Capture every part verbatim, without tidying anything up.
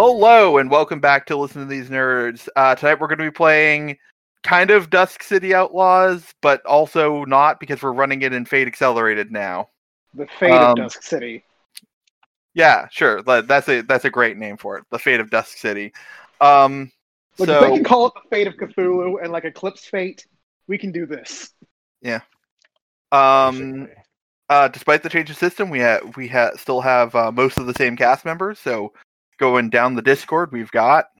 Hello and welcome back to Listen to These Nerds. Uh, tonight we're going to be playing kind of Dusk City Outlaws, but also not because we're running it in Fate Accelerated now. The Fate um, of Dusk City. Yeah, sure. That's a that's a great name for it. The Fate of Dusk City. Um, Look, so, if they can call it the Fate of Cthulhu and like Eclipse Fate, we can do this. Yeah. Um. Uh, despite the change of system, we ha- we ha- still have uh, most of the same cast members, so. Going down the Discord, we've got...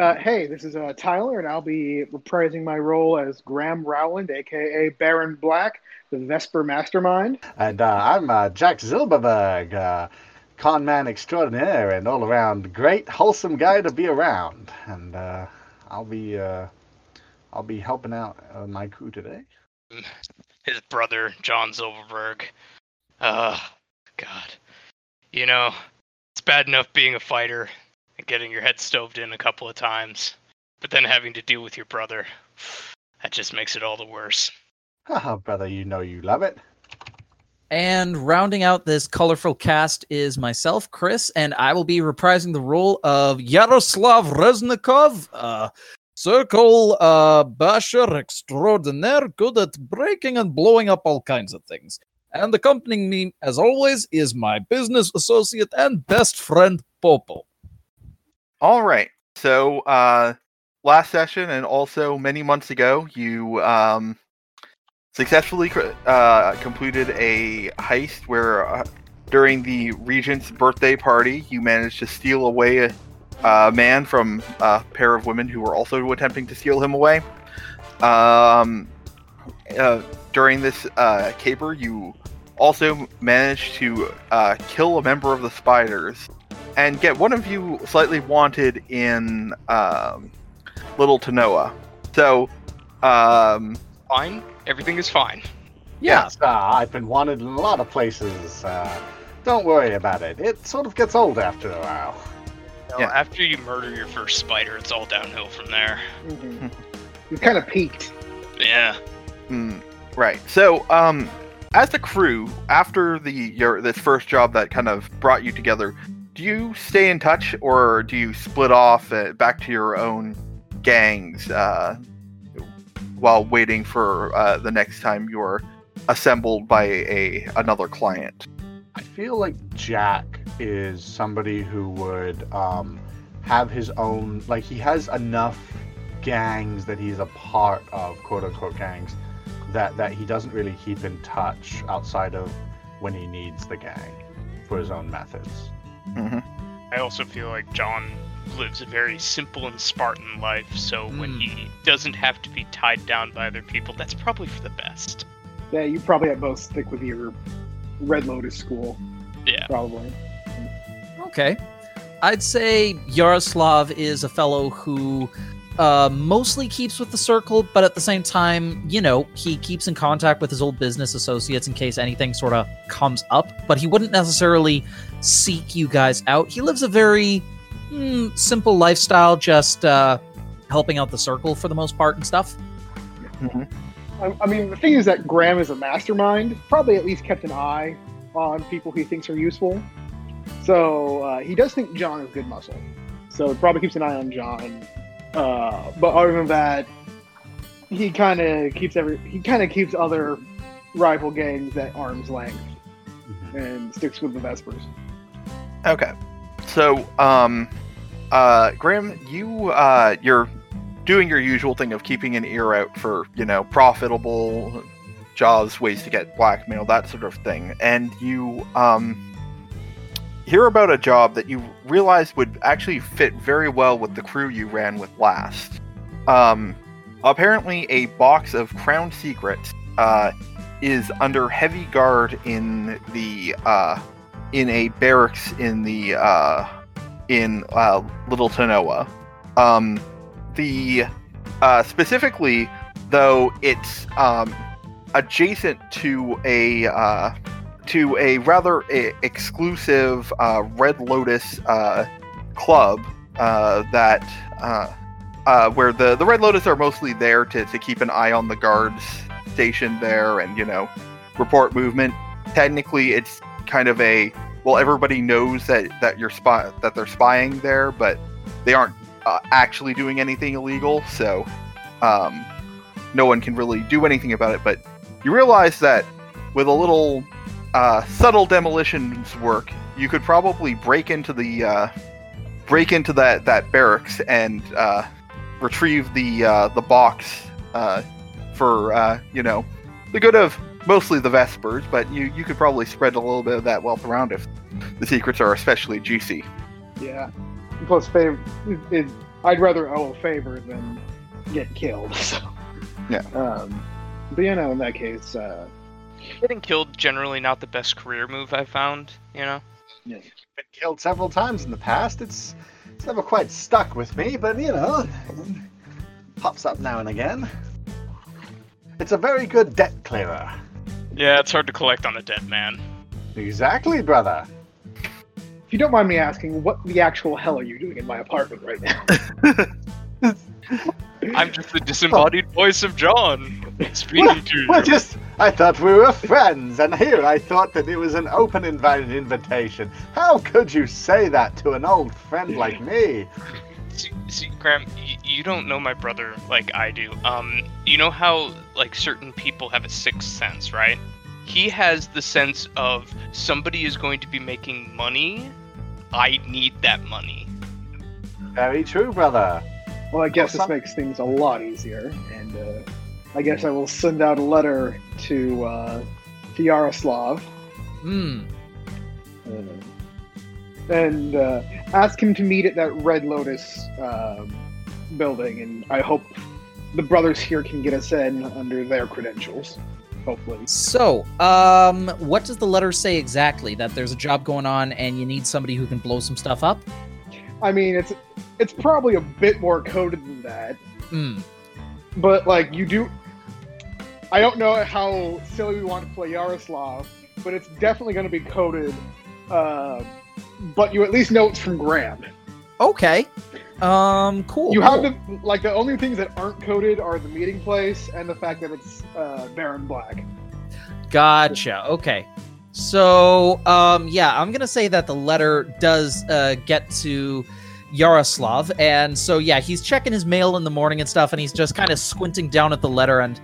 Uh, hey, this is uh, Tyler, and I'll be reprising my role as Graham Rowland, a k a. Baron Black, the Vesper Mastermind. And uh, I'm uh, Jack Zilberberg, uh, con man extraordinaire and all-around great, wholesome guy to be around. And uh, I'll be uh, I'll be helping out uh, my crew today. His brother, John Zilberberg. Uh, God. You know... It's bad enough being a fighter and getting your head stoved in a couple of times, but then having to deal with your brother, that just makes it all the worse. Haha, brother, you know you love it. And rounding out this colorful cast is myself, Chris, and I will be reprising the role of Yaroslav Reznikov, uh, circle uh, basher extraordinaire, good at breaking and blowing up all kinds of things. And accompanying me, as always, is my business associate and best friend, Popo. All right. So, uh, last session and also many months ago, you um, successfully uh, completed a heist where, uh, during the Regent's birthday party, you managed to steal away a, a man from a pair of women who were also attempting to steal him away. Um... Uh, during this uh, caper, you also managed to uh, kill a member of the Spiders and get one of you slightly wanted in um, Little Tanoa. So, um... Fine. Everything is fine. Yes, yeah. uh, I've been wanted in a lot of places. Uh, don't worry about it. It sort of gets old after a while. You know, yeah. After you murder your first spider, it's all downhill from there. Mm-hmm. You've kind of peaked. Yeah. Mm, right. So, um, as the crew, after the your this first job that kind of brought you together, do you stay in touch or do you split off uh, back to your own gangs uh, while waiting for uh, the next time you're assembled by a another client? I feel like Jack is somebody who would um, have his own, like he has enough gangs that he's a part of, quote unquote gangs. That, that he doesn't really keep in touch outside of when he needs the gang for his own methods. Mm-hmm. I also feel like John lives a very simple and Spartan life, so mm. when he doesn't have to be tied down by other people, that's probably for the best. Yeah, you probably have both stick with your Red Lotus school. Yeah. Probably. Okay. I'd say Yaroslav is a fellow who... Uh, mostly keeps with the circle, but at the same time, you know, he keeps in contact with his old business associates in case anything sort of comes up, but he wouldn't necessarily seek you guys out. He lives a very mm, simple lifestyle, just uh, helping out the circle for the most part and stuff. Mm-hmm. I, I mean, the thing is that Graham is a mastermind, probably at least kept an eye on people he thinks are useful. So uh, he does think John is good muscle. So probably keeps an eye on John. Uh, but other than that, he kind of keeps every he kind of keeps other rival gangs at arm's length and sticks with the Vespers. Okay, so um, uh, Graham, you uh, you're doing your usual thing of keeping an ear out for you know profitable jobs, ways to get blackmail, that sort of thing, and you um, hear about a job that you realized would actually fit very well with the crew you ran with last. Um, apparently, a box of Crown Secrets uh, is under heavy guard in the uh, in a barracks in the uh, in uh, Little Tanoa. Um, the uh, specifically, though, it's um, adjacent to a. Uh, to a rather a- exclusive uh, Red Lotus uh, club uh, that uh, uh, where the, the Red Lotus are mostly there to, to keep an eye on the guards stationed there and, you know, report movement. Technically, it's kind of a well, everybody knows that, that you're spy- that they're spying there, but they aren't uh, actually doing anything illegal, so um, no one can really do anything about it. But you realize that with a little uh, subtle demolitions work, you could probably break into the uh, break into that, that barracks and uh, retrieve the uh, the box uh, for uh, you know, the good of mostly the Vespers, but you, you could probably spread a little bit of that wealth around if the secrets are especially juicy. Yeah. Plus, favor, it, it, I'd rather owe a favor than get killed. So. Yeah. Um, but, you know, in that case... Uh, Getting killed, generally not the best career move I've found, you know? Yeah. Been killed several times in the past. It's, it's never quite stuck with me, but, you know, pops up now and again. It's a very good debt clearer. Yeah, it's hard to collect on a dead man. Exactly, brother. If you don't mind me asking, what the actual hell are you doing in my apartment right now? I'm just the disembodied voice of John. Speaking well, to you. Well, just, I thought we were friends, and here I thought that it was an open and valid invitation. How could you say that to an old friend like me? See, see Graham, you, you don't know my brother like I do. Um, you know how, like, certain people have a sixth sense, right? He has the sense of somebody is going to be making money. I need that money. Very true, brother. Well, I guess awesome. This makes things a lot easier, and uh, I guess I will send out a letter to uh, to Yaroslav. Hmm. Um, And uh, ask him to meet at that Red Lotus um, building, and I hope the brothers here can get us in under their credentials, hopefully. So, um, what does the letter say exactly? That there's a job going on and you need somebody who can blow some stuff up? I mean, it's it's probably a bit more coded than that. Mm. But, like, you do... I don't know how silly we want to play Yaroslav, but it's definitely going to be coded... Uh, But you at least know it's from Graham. Okay. Um, cool. You have the, like, the only things that aren't coded are the meeting place and the fact that it's uh, Baron Black. Gotcha. Okay. So, um, yeah, I'm going to say that the letter does uh, get to Yaroslav. And so, yeah, he's checking his mail in the morning and stuff, and he's just kind of squinting down at the letter and...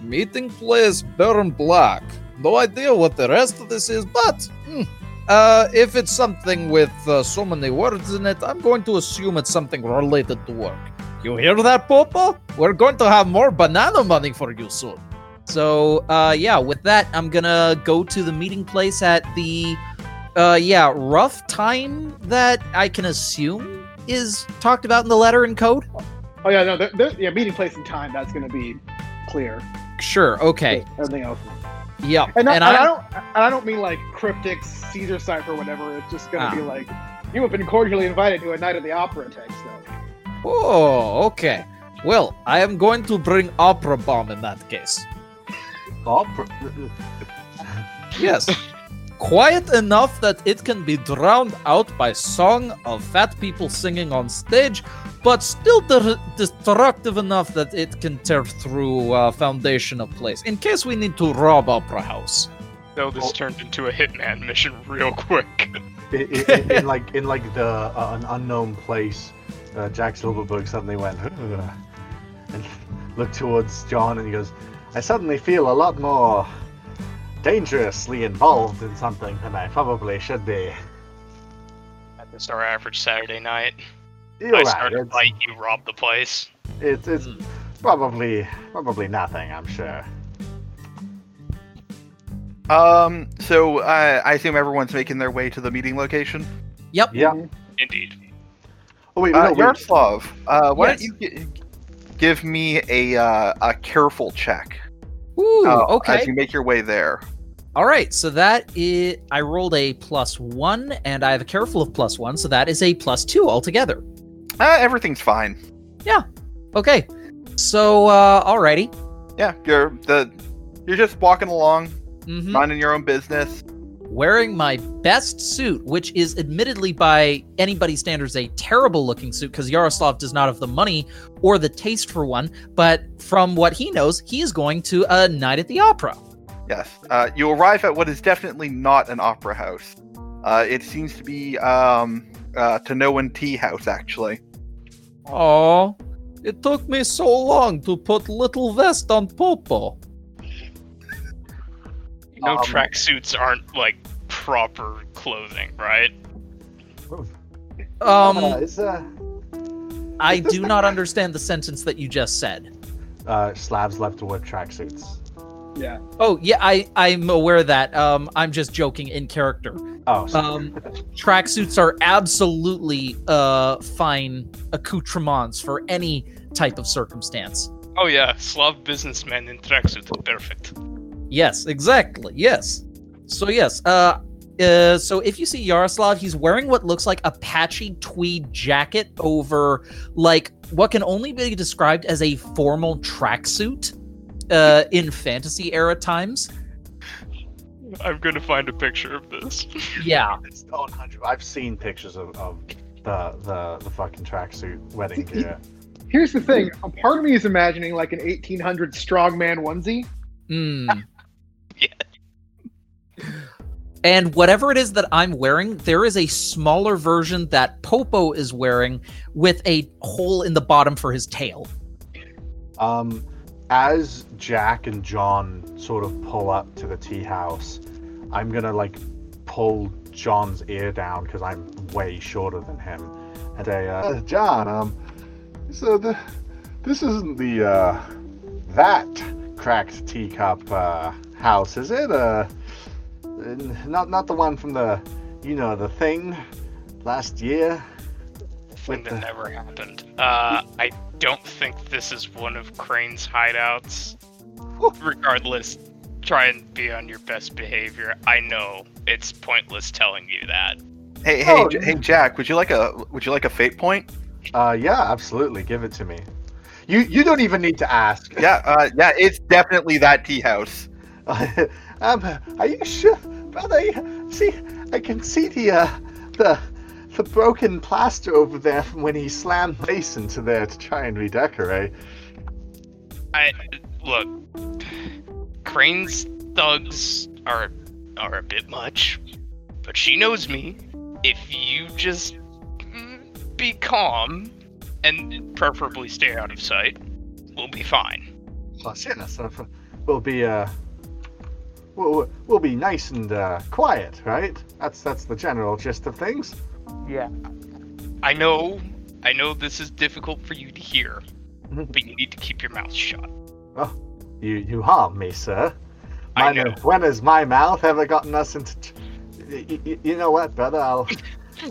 Meeting place Baron Black. No idea what the rest of this is, but... Mm. Uh, if it's something with uh, so many words in it, I'm going to assume it's something related to work. You hear that, Popo? We're going to have more banana money for you soon. So, uh, yeah, with that, I'm gonna go to the meeting place at the, uh, yeah, rough time that I can assume is talked about in the letter and code. Oh, yeah, no, there, there, yeah, meeting place and time, that's gonna be clear. Sure, okay. Everything else. Yeah, and, and, and I don't and I don't mean like cryptic Caesar cipher or whatever. It's just going to ah. be like, you have been cordially invited to a night of the opera type stuff. Oh, okay. Well, I am going to bring opera bomb in that case. Opera? Yes. Quiet enough that it can be drowned out by song of fat people singing on stage, but still de- destructive enough that it can tear through uh, foundation of place, in case we need to rob Opera House. So this oh. turned into a hitman mission real quick. it, it, it, in like in like the uh, an unknown place, uh, Jack Zilberberg suddenly went and looked towards John, and he goes, "I suddenly feel a lot more dangerously involved in something than I probably should be." That's our average Saturday night. You're I right. started it's, like you robbed the place. It's it's mm. probably probably nothing, I'm sure. Um. So uh, I assume everyone's making their way to the meeting location. Yep. Yep. Indeed. Oh wait, uh, no, Yaroslav, uh, why yes. don't you g- give me a uh, a careful check? Ooh, uh, okay. As you make your way there. All right, so that is... I rolled a plus one, and I have a careful of plus one, so that is a plus two altogether. Uh, everything's fine. Yeah. Okay. So, uh, alrighty. Yeah, you're the you're just walking along, mm-hmm. minding your own business. Wearing my best suit, which is admittedly by anybody's standards a terrible-looking suit, because Yaroslav does not have the money or the taste for one, but from what he knows, he is going to a night at the opera. Yes. Uh, you arrive at what is definitely not an opera house. Uh, it seems to be um, uh, Tanoan Tea House, actually. Oh, it took me so long to put Little Vest on Popo. You know, um, tracksuits aren't like proper clothing, right? Um, uh, is, uh, I do not understand the sentence that you just said. Uh, Slavs left to wear tracksuits. Yeah. Oh, yeah, I, I'm aware of that. Um, I'm just joking in character. Oh, sorry. Um, tracksuits are absolutely uh, fine accoutrements for any type of circumstance. Oh, yeah. Slav businessmen in tracksuits are perfect. Yes, exactly. Yes. So, yes. Uh, uh, so, if you see Yaroslav, he's wearing what looks like a patchy tweed jacket over, like, what can only be described as a formal tracksuit. Uh, in fantasy era times. I'm going to find a picture of this. Yeah. It's one hundred. I've seen pictures of, of the, the the fucking tracksuit wedding gear. Here's the thing. A part of me is imagining like an eighteen hundred strongman onesie. Mm. Yeah. And whatever it is that I'm wearing, there is a smaller version that Popo is wearing with a hole in the bottom for his tail. Um... As Jack and John sort of pull up to the tea house, I'm gonna like pull John's ear down because I'm way shorter than him. And I, uh, uh, John, um, so the this isn't the uh, that cracked teacup uh, house, is it? Uh, not not the one from the, you know, the thing last year. Thing that the... never happened. Uh, I. don't think this is one of Crane's hideouts. Regardless, try and be on your best behavior. I know it's pointless telling you that. Hey, hey, oh, J- hey, Jack, would you like a would you like a fate point? Uh, yeah, absolutely. Give it to me. You you don't even need to ask. Yeah, uh, yeah, it's definitely that tea house. Uh, um, are you sure, brother? See, I can see the uh, the. the broken plaster over there from when he slammed lace into there to try and redecorate. I look, Crane's thugs are are a bit much, but she knows me. If you just be calm and preferably stay out of sight, we'll be fine. Plus, yeah, so we'll be uh, we'll we'll be nice and uh, quiet, right? That's that's the general gist of things. Yeah. I know, I know this is difficult for you to hear, but you need to keep your mouth shut. Oh, you, you harm me, sir. My I know. Mouth, when has my mouth ever gotten us into... T- you, you, you know what, brother, I'll...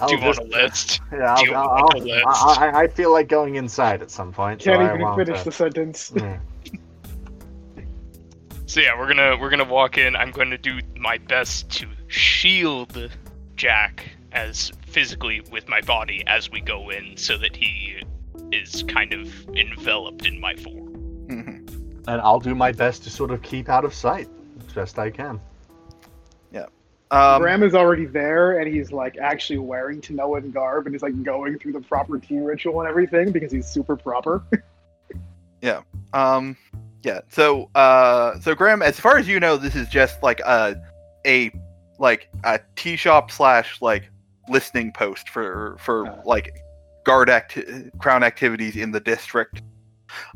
I'll Do you just, want a list? Yeah, I'll, Do you I'll, want I'll, a list? I, I, I feel like going inside at some point. Can't so even I finish to... the sentence. Mm. So yeah, we're gonna we're gonna walk in. I'm going to do my best to shield Jack as physically with my body as we go in, so that he is kind of enveloped in my form. Mm-hmm. And I'll do my best to sort of keep out of sight, best I can. Yeah. Um, Graham is already there, and he's like actually wearing Tanoan garb, and he's like going through the proper tea ritual and everything because he's super proper. Yeah. Um. Yeah. So, uh, so Graham, as far as you know, this is just like a a like a tea shop slash like. listening post for for uh, like guard acti- crown activities in the district.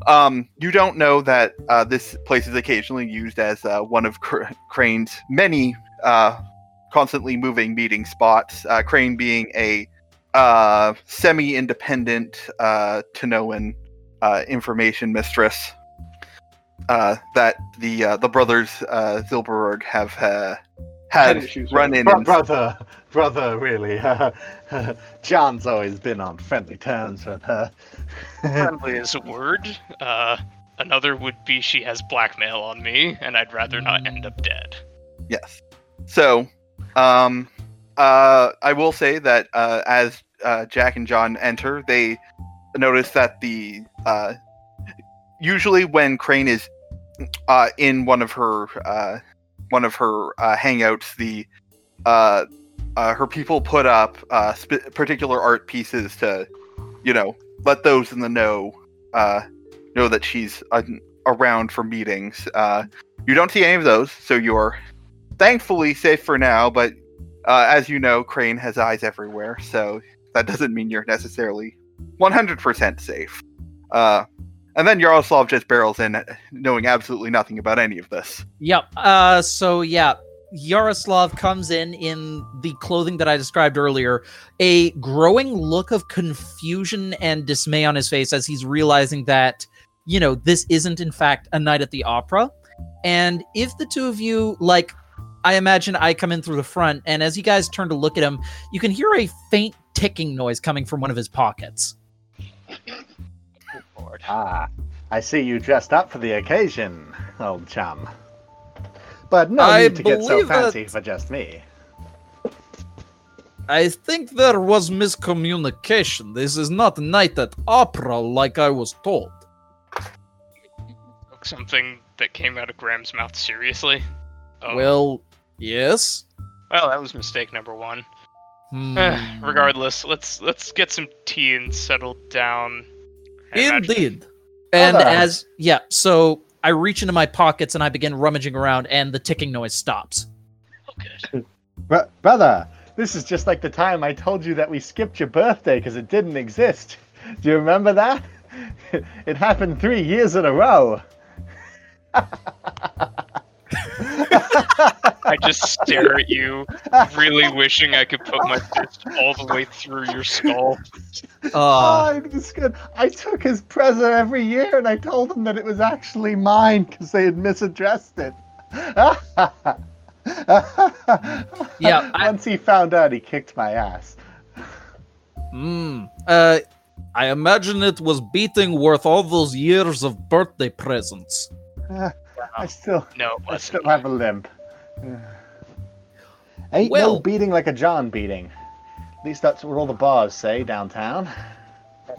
Um, you don't know that uh, this place is occasionally used as uh, one of Cr- Crane's many uh, constantly moving meeting spots. Uh, Crane being a uh, semi-independent uh, Tanoan uh, information mistress uh, that the uh, the brothers uh, Zilberberg have. Uh, Had issues, run right? in Bro- brother, brother, really. Uh, uh, John's always been on friendly terms with her. Friendly is a word. Uh, another would be she has blackmail on me, and I'd rather not end up dead. Yes. So, um, uh, I will say that uh, as uh, Jack and John enter, they notice that the uh, usually when Crane is uh, in one of her. Uh, one of her uh, hangouts, the uh, uh, her people put up uh, sp- particular art pieces to, you know, let those in the know uh, know that she's uh, around for meetings. Uh, you don't see any of those, so you're thankfully safe for now, but Uh, as you know, Crane has eyes everywhere, so that doesn't mean you're necessarily one hundred percent safe. Uh, and then Yaroslav just barrels in, knowing absolutely nothing about any of this. Yep. Uh, so, yeah. Yaroslav comes in in the clothing that I described earlier, a growing look of confusion and dismay on his face as he's realizing that, you know, this isn't in fact a night at the opera. And if the two of you, like, I imagine I come in through the front, and as you guys turn to look at him, you can hear a faint ticking noise coming from one of his pockets. Good Lord. Ah, I see you dressed up for the occasion, old chum. But no I need to get so fancy for just me. I think there was miscommunication. This is not a night at opera like I was told. Took something that came out of Graham's mouth seriously? Oh. Well, yes. Well, that was mistake number one. Hmm. Eh, regardless, let's let's get some tea and settle down. Indeed. And Hello. as... Yeah, so... I reach into my pockets and I begin rummaging around, and the ticking noise stops. Okay. Br- brother, this is just like the time I told you that we skipped your birthday because it didn't exist. Do you remember that? It happened three years in a row. I just stare at you, really wishing I could put my fist all the way through your skull. Uh, oh, it's good. I took his present every year, and I told him that it was actually mine because they had misaddressed it. Yeah. I, Once he found out, he kicked my ass. Hmm. Uh, I imagine it was beating worth all those years of birthday presents. Uh, I still, no, I still have a limp. Ain't well, no beating like a John beating. At least that's what all the bars say downtown.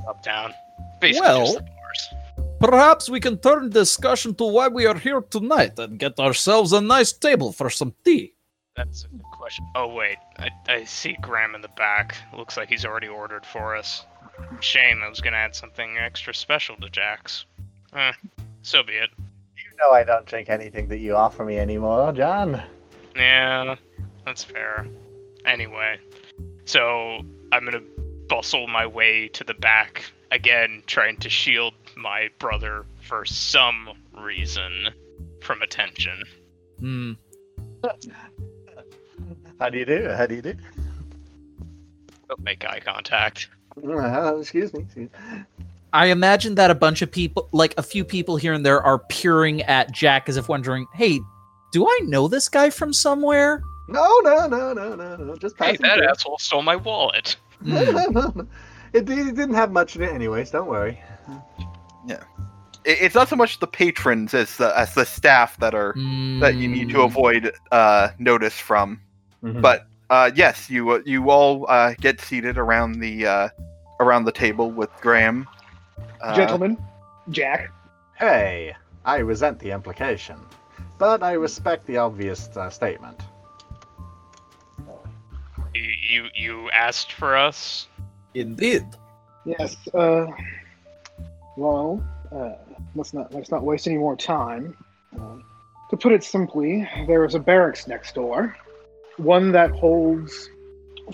Uptown. Basically well, just the bars. Perhaps we can turn discussion to why we are here tonight and get ourselves a nice table for some tea. That's a good question. Oh, wait. I, I see Graham in the back. Looks like he's already ordered for us. Shame, I was going to add something extra special to Jack's. Eh, so be it. No, I don't drink anything that you offer me anymore, John. Yeah, that's fair. Anyway, so I'm going to bustle my way to the back, again, trying to shield my brother for some reason from attention. Hmm. How do you do? How do you do? Don't make eye contact. Uh, excuse me. Excuse me. I imagine that a bunch of people, like a few people here and there, are peering at Jack as if wondering, hey, do I know this guy from somewhere? No, no, no, no, no, no. Just hey, that through. Asshole stole my wallet. No, no, no, no. It, it didn't have much in it anyways, don't worry. Yeah. It, it's not so much the patrons as the, as the staff that are mm. that you need to avoid uh, notice from. Mm-hmm. But uh, yes, you you all uh, get seated around the uh, around the table with Graham. Uh, Gentlemen, Jack. Hey, I resent the implication, but I respect the obvious uh, statement. You, you you asked for us? Indeed. Yes. Uh, well, uh, let's not let's not waste any more time. Uh, to put it simply, there is a barracks next door, one that holds,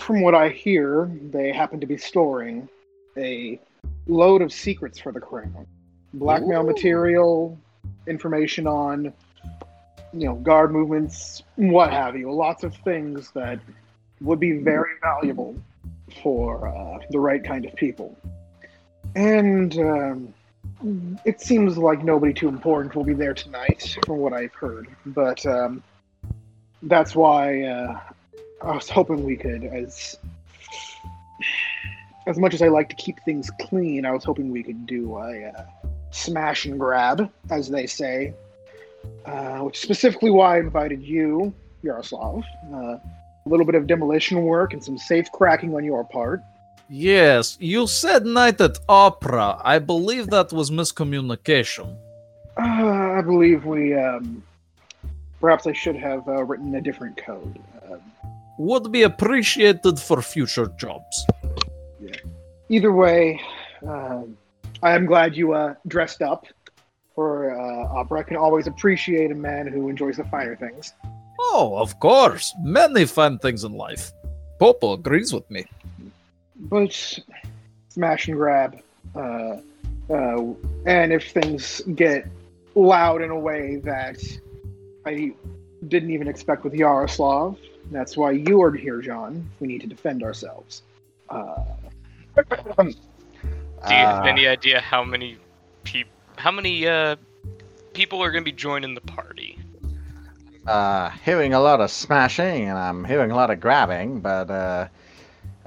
from what I hear, they happen to be storing a load of secrets for the Crown. Blackmail Ooh. material, information on, you know, guard movements, what have you. Lots of things that would be very valuable for uh, the right kind of people. And um, it seems like nobody too important will be there tonight, from what I've heard. But um, that's why uh, I was hoping we could, as... As much as I like to keep things clean, I was hoping we could do a uh, smash and grab, as they say, uh, which is specifically why I invited you, Yaroslav. Uh, a little bit of demolition work and some safe cracking on your part. Yes, you said night at opera. I believe that was miscommunication. Uh, I believe we, um, perhaps I should have uh, written a different code. Uh, Would be appreciated for future jobs. Yeah. Either way, uh, I am glad you uh, dressed up for uh, opera. I can always appreciate a man who enjoys the finer things. Oh, of course. Many fun things in life. Popo agrees with me. But smash and grab. Uh, uh, and if things get loud in a way that I didn't even expect with Yaroslav, that's why you are here, John. We need to defend ourselves. Uh, um, Do you have uh, any idea how many people, how many uh, people are going to be joining the party? Uh, hearing a lot of smashing, and I'm hearing a lot of grabbing, but uh,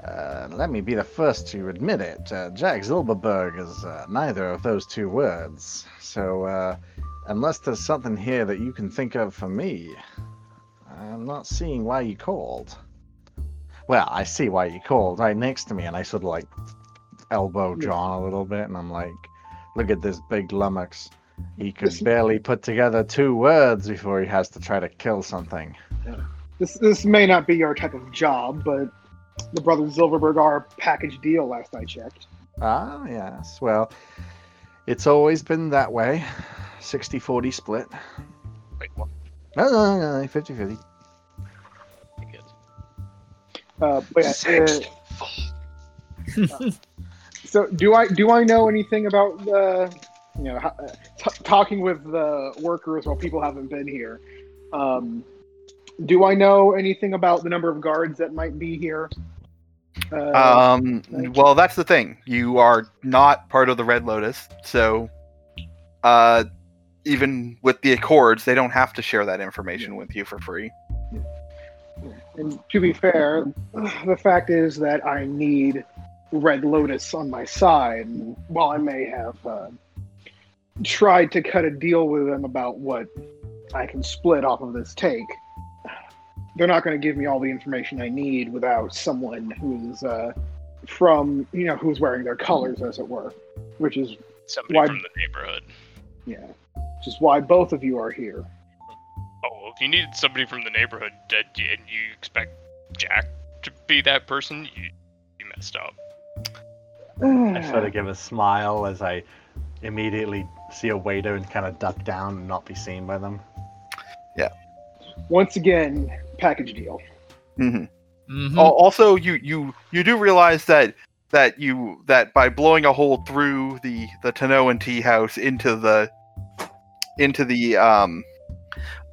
uh, let me be the first to admit it. Uh, Jack Zilberberg is uh, neither of those two words. So uh, unless there's something here that you can think of for me, I'm not seeing why you called. Well, I see why you called right next to me, and I sort of like elbow John a little bit, and I'm like, look at this big lummox. He could this, barely put together two words before he has to try to kill something. Yeah. This this may not be your type of job, but the brothers Zilberberg are a package deal last I checked. Ah, yes. Well, it's always been that way. sixty forty split. Wait, what? No, no, no, no, fifty-fifty. Uh, but yeah, uh, uh, so do I do I know anything about the... You know, uh, t- talking with the workers while people haven't been here. Um, do I know anything about the number of guards that might be here? Uh, um, well, that's the thing. You are not part of the Red Lotus, so uh, even with the Accords, they don't have to share that information with you for free. And to be fair, the fact is that I need Red Lotus on my side. And while I may have... Uh, tried to cut a deal with them about what I can split off of this take, they're not going to give me all the information I need without someone who's uh, from, you know, who's wearing their colors, as it were, which is somebody why, from the neighborhood. Yeah, which is why both of you are here. Oh, well, if you needed somebody from the neighborhood and you expect Jack to be that person, you, you messed up. I sort of give a smile as I immediately see a waiter and kind of duck down and not be seen by them. Yeah. Once again, package deal. Mm-hmm. Mm-hmm. Also, you, you, you do realize that that you that by blowing a hole through the the Tanoan tea house into the into the um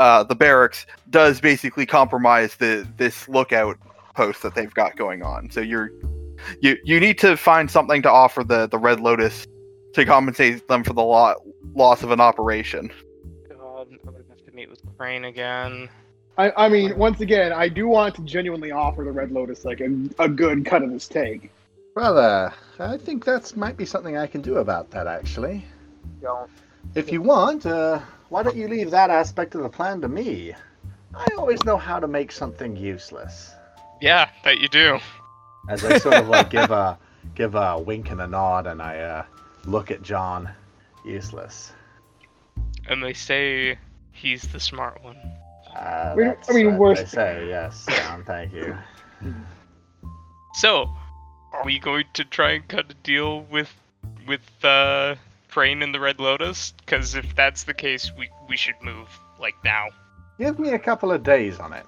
uh the barracks does basically compromise the this lookout post that they've got going on. So you're you you need to find something to offer the the Red Lotus to compensate them for the lo- loss of an operation. God, I'm going to have to meet with Crane again. I, I mean, once again, I do want to genuinely offer the Red Lotus like a, a good cut of this take. Brother, I think that might be something I can do about that, actually. Don't. If you want, uh, why don't you leave that aspect of the plan to me? I always know how to make something useless. Yeah, that you do. As I sort of like give a give a wink and a nod, and I... Uh, look at John. Useless. And they say he's the smart one. Uh, that's I mean, what they say, yes, John, thank you. So, are we going to try and cut a deal with with uh, Crane and the Red Lotus? Because if that's the case, we, we should move, like, now. Give me a couple of days on it.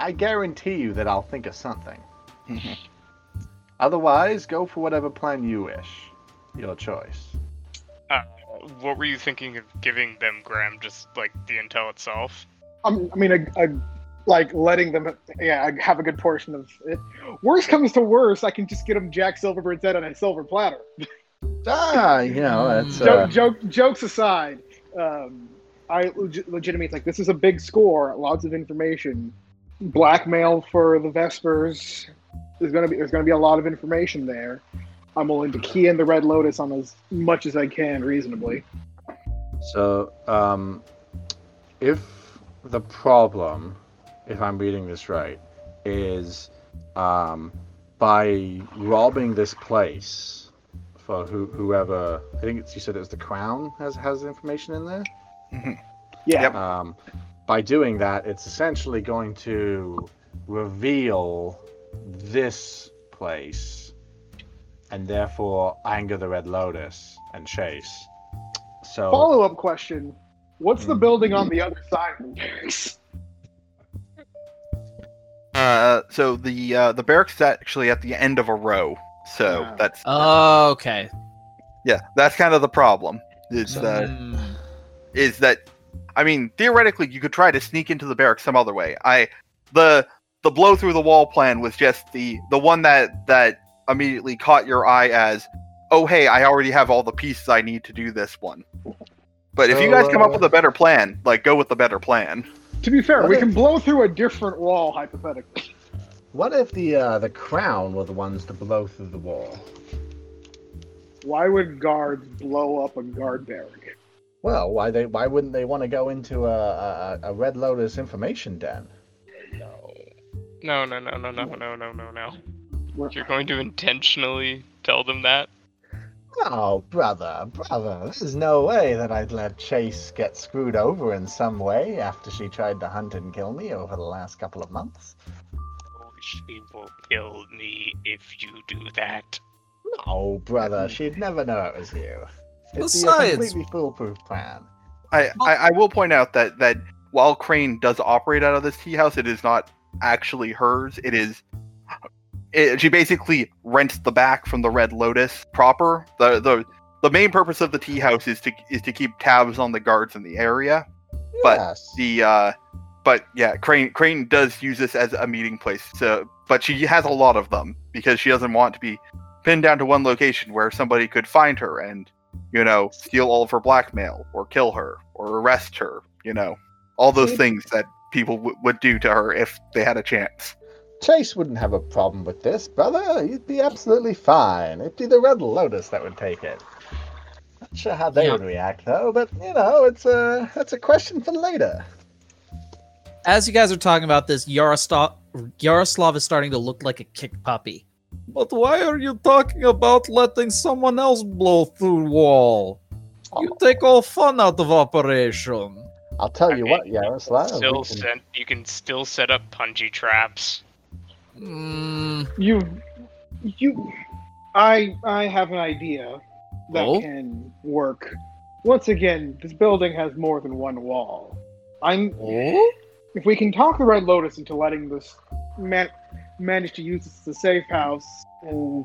I guarantee you that I'll think of something. Otherwise, go for whatever plan you wish. Your choice. Uh, what were you thinking of giving them, Graham? Just, like, the intel itself? Um, I mean, I, I, like, letting them, yeah, I have a good portion of it. Worst comes to worst, I can just get them Jack Zilberberg's head on a silver platter. ah, you know, that's... Uh... Joke, joke, jokes aside, um, I leg- legitimately, like, this is a big score, lots of information. Blackmail for the Vespers. There's gonna be, there's gonna be a lot of information there. I'm willing to key in the Red Lotus on as much as I can reasonably. So, um, if the problem, if I'm reading this right, is um, by robbing this place for who, whoever, I think it's, you said it was the Crown has, has information in there? Mm-hmm. Yeah. Yep. Um, by doing that, it's essentially going to reveal this place and therefore anger the Red Lotus and chase. So follow-up question. What's the building on the other side of the barracks? Uh, so the uh, the barracks is actually at the end of a row. So wow. that's. Oh, okay. Yeah, that's kind of the problem. Is that um... is that, I mean, theoretically, you could try to sneak into the barracks some other way. I the the blow through the wall plan was just the the one that that immediately caught your eye as, oh hey, I already have all the pieces I need to do this one. But if so, you guys come up with a better plan, like, go with the better plan. To be fair, what we if, can blow through a different wall, hypothetically. What if the uh, the crown were the ones to blow through the wall? Why would guards blow up a guard barrack? Well, why they why wouldn't they want to go into a, a, a Red Lotus information den? No. No, no, no, no, no, no, no, no, no. We're You're going to intentionally tell them that? Oh, brother, brother, there's no way that I'd let Chase get screwed over in some way after she tried to hunt and kill me over the last couple of months. Oh, she will kill me if you do that. No, brother, she'd never know it was you. It's Besides, a completely foolproof plan. I, I, I will point out that, that while Crane does operate out of this tea house, it is not actually hers. It is... It, she basically rents the back from the Red Lotus proper. The the the main purpose of the tea house is to is to keep tabs on the guards in the area. Yes. But the uh, but yeah, Crane Crane does use this as a meeting place. So, but she has a lot of them because she doesn't want to be pinned down to one location where somebody could find her and, you know, steal all of her blackmail or kill her or arrest her. You know, all those things that people w- would do to her if they had a chance. Chase wouldn't have a problem with this, brother. You'd be absolutely fine. It'd be the Red Lotus that would take it. Not sure how they yeah. would react, though, but, you know, it's a, it's a question for later. As you guys are talking about this, Yaroslav, Yaroslav is starting to look like a kick puppy. But why are you talking about letting someone else blow through the wall? Oh. You take all fun out of operation. I'll tell you I mean, what, Yaroslav. You can, still can... you can still set up punji traps. Mm. You, you, I, I have an idea that oh? can work. Once again, this building has more than one wall. I'm. Oh? If we can talk the Red Lotus into letting this man manage to use this as a safe house and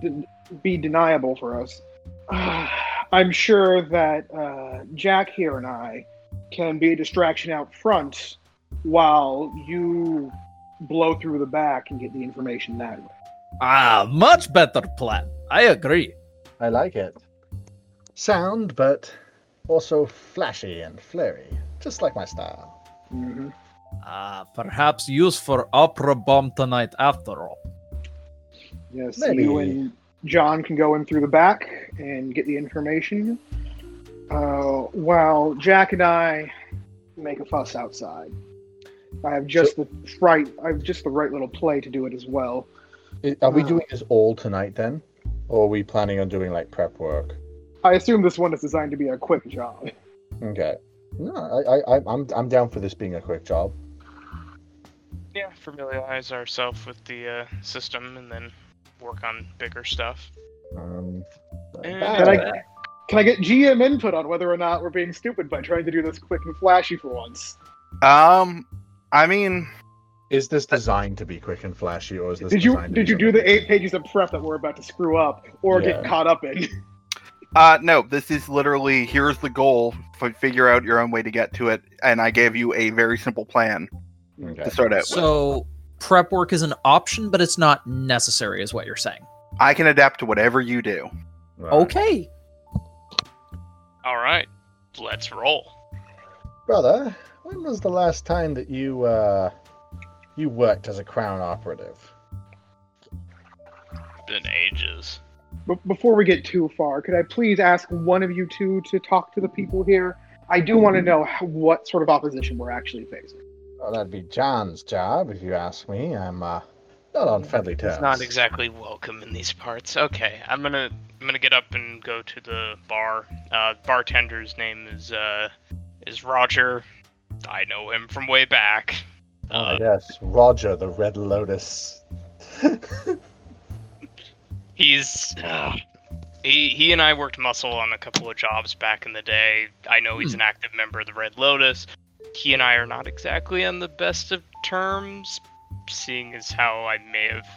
d- be deniable for us, uh, I'm sure that uh, Jack here and I can be a distraction out front while you blow through the back and get the information that way. Ah, much better plan. I agree. I like it. Sound, but also flashy and flary, just like my style. Mm-hmm. Ah, perhaps use for opera bomb tonight after all. Yes, maybe you and John can go in through the back and get the information, uh, while Jack and I make a fuss outside. I have just so, the right. I have just the right little play to do it as well. Are we doing this all tonight then, or are we planning on doing like prep work? I assume this one is designed to be a quick job. Okay. No, I, I, I'm, I'm down for this being a quick job. Yeah, familiarize ourselves with the uh, system and then work on bigger stuff. Um. Can I, can I get G M input on whether or not we're being stupid by trying to do this quick and flashy for once? Um. I mean, is this designed to be quick and flashy, or is this? Did you designed to did you do the eight pages of prep that we're about to screw up or yeah. get caught up in? Uh, no, this is literally here's the goal. Figure out your own way to get to it, and I gave you a very simple plan okay. to start out. So with. Prep work is an option, but it's not necessary, is what you're saying. I can adapt to whatever you do. Right. Okay. All right, let's roll, brother. When was the last time that you uh, you worked as a crown operative? Been ages. But before we get too far, could I please ask one of you two to talk to the people here? I do want to know what sort of opposition we're actually facing. Well, that'd be John's job, if you ask me. I'm uh, not on friendly terms. It's not exactly welcome in these parts. Okay, I'm gonna I'm gonna get up and go to the bar. Uh, bartender's name is uh, is Roger. I know him from way back. Uh, yes, Roger the Red Lotus. he's uh, he he and I worked muscle on a couple of jobs back in the day. I know he's an active member of the Red Lotus. He and I are not exactly on the best of terms, seeing as how I may have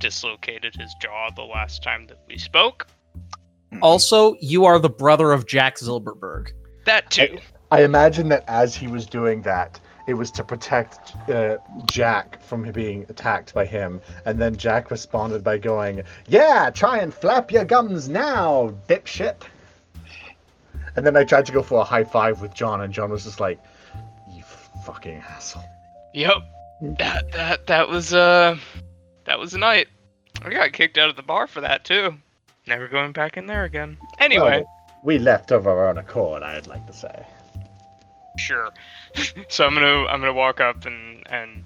dislocated his jaw the last time that we spoke. Also, you are the brother of Jack Zilberberg. That too. I, I imagine that as he was doing that, it was to protect uh, Jack from being attacked by him. And then Jack responded by going, "Yeah, try and flap your gums now, dipshit." And then I tried to go for a high five with John, and John was just like, "You fucking asshole." Yep. That that that was uh that was the night. I got kicked out of the bar for that too. Never going back in there again. Anyway. Oh, we left of our own accord, I'd like to say. Sure. So I'm gonna I'm gonna walk up and and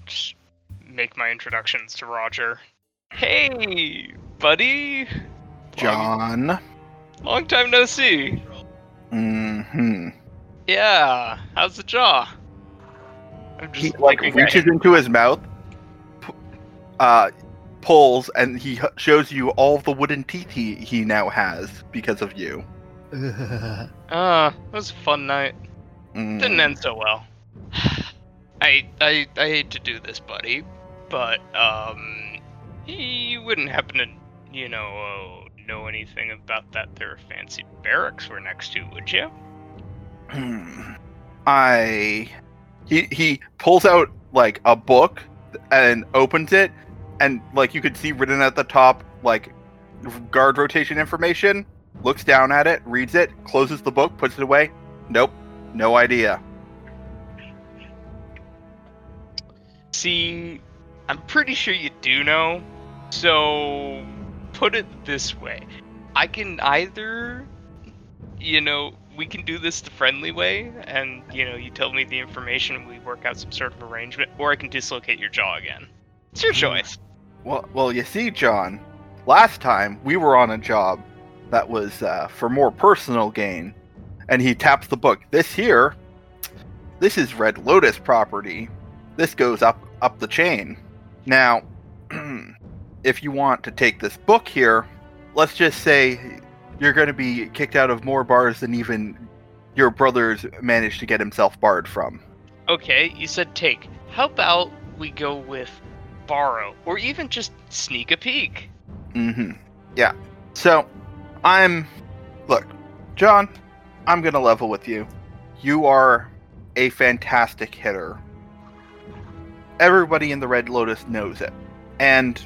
make my introductions to Roger. "Hey, buddy. John. Long, long time no see." Mm-hmm. "Yeah. How's the jaw?" I'm just he like reaches I... into his mouth, uh, pulls, and he shows you all the wooden teeth he, he now has because of you. Ah, uh, it was a fun night. Mm. Didn't end so well. I I I hate to do this, buddy, but um, you wouldn't happen to, you know, uh, know anything about that there fancy barracks we're next to, would you? I. He he pulls out, like, a book and opens it, and, like, you could see written at the top, like, guard rotation information, looks down at it, reads it, closes the book, puts it away. Nope. No idea. See, I'm pretty sure you do know, so put it this way. I can either, you know... we can do this the friendly way, and, you know, you tell me the information and we work out some sort of arrangement, or I can dislocate your jaw again. It's your choice. Well, well, you see, John, last time we were on a job that was uh, for more personal gain, and he taps the book. This here, this is Red Lotus property. This goes up, up the chain. Now, if you want to take this book here, let's just say... you're going to be kicked out of more bars than even your brother's managed to get himself barred from. Okay, you said take. How about we go with borrow, or even just sneak a peek? Mm-hmm. Yeah. So, I'm... Look, John, I'm going to level with you. You are a fantastic hitter. Everybody in the Red Lotus knows it. And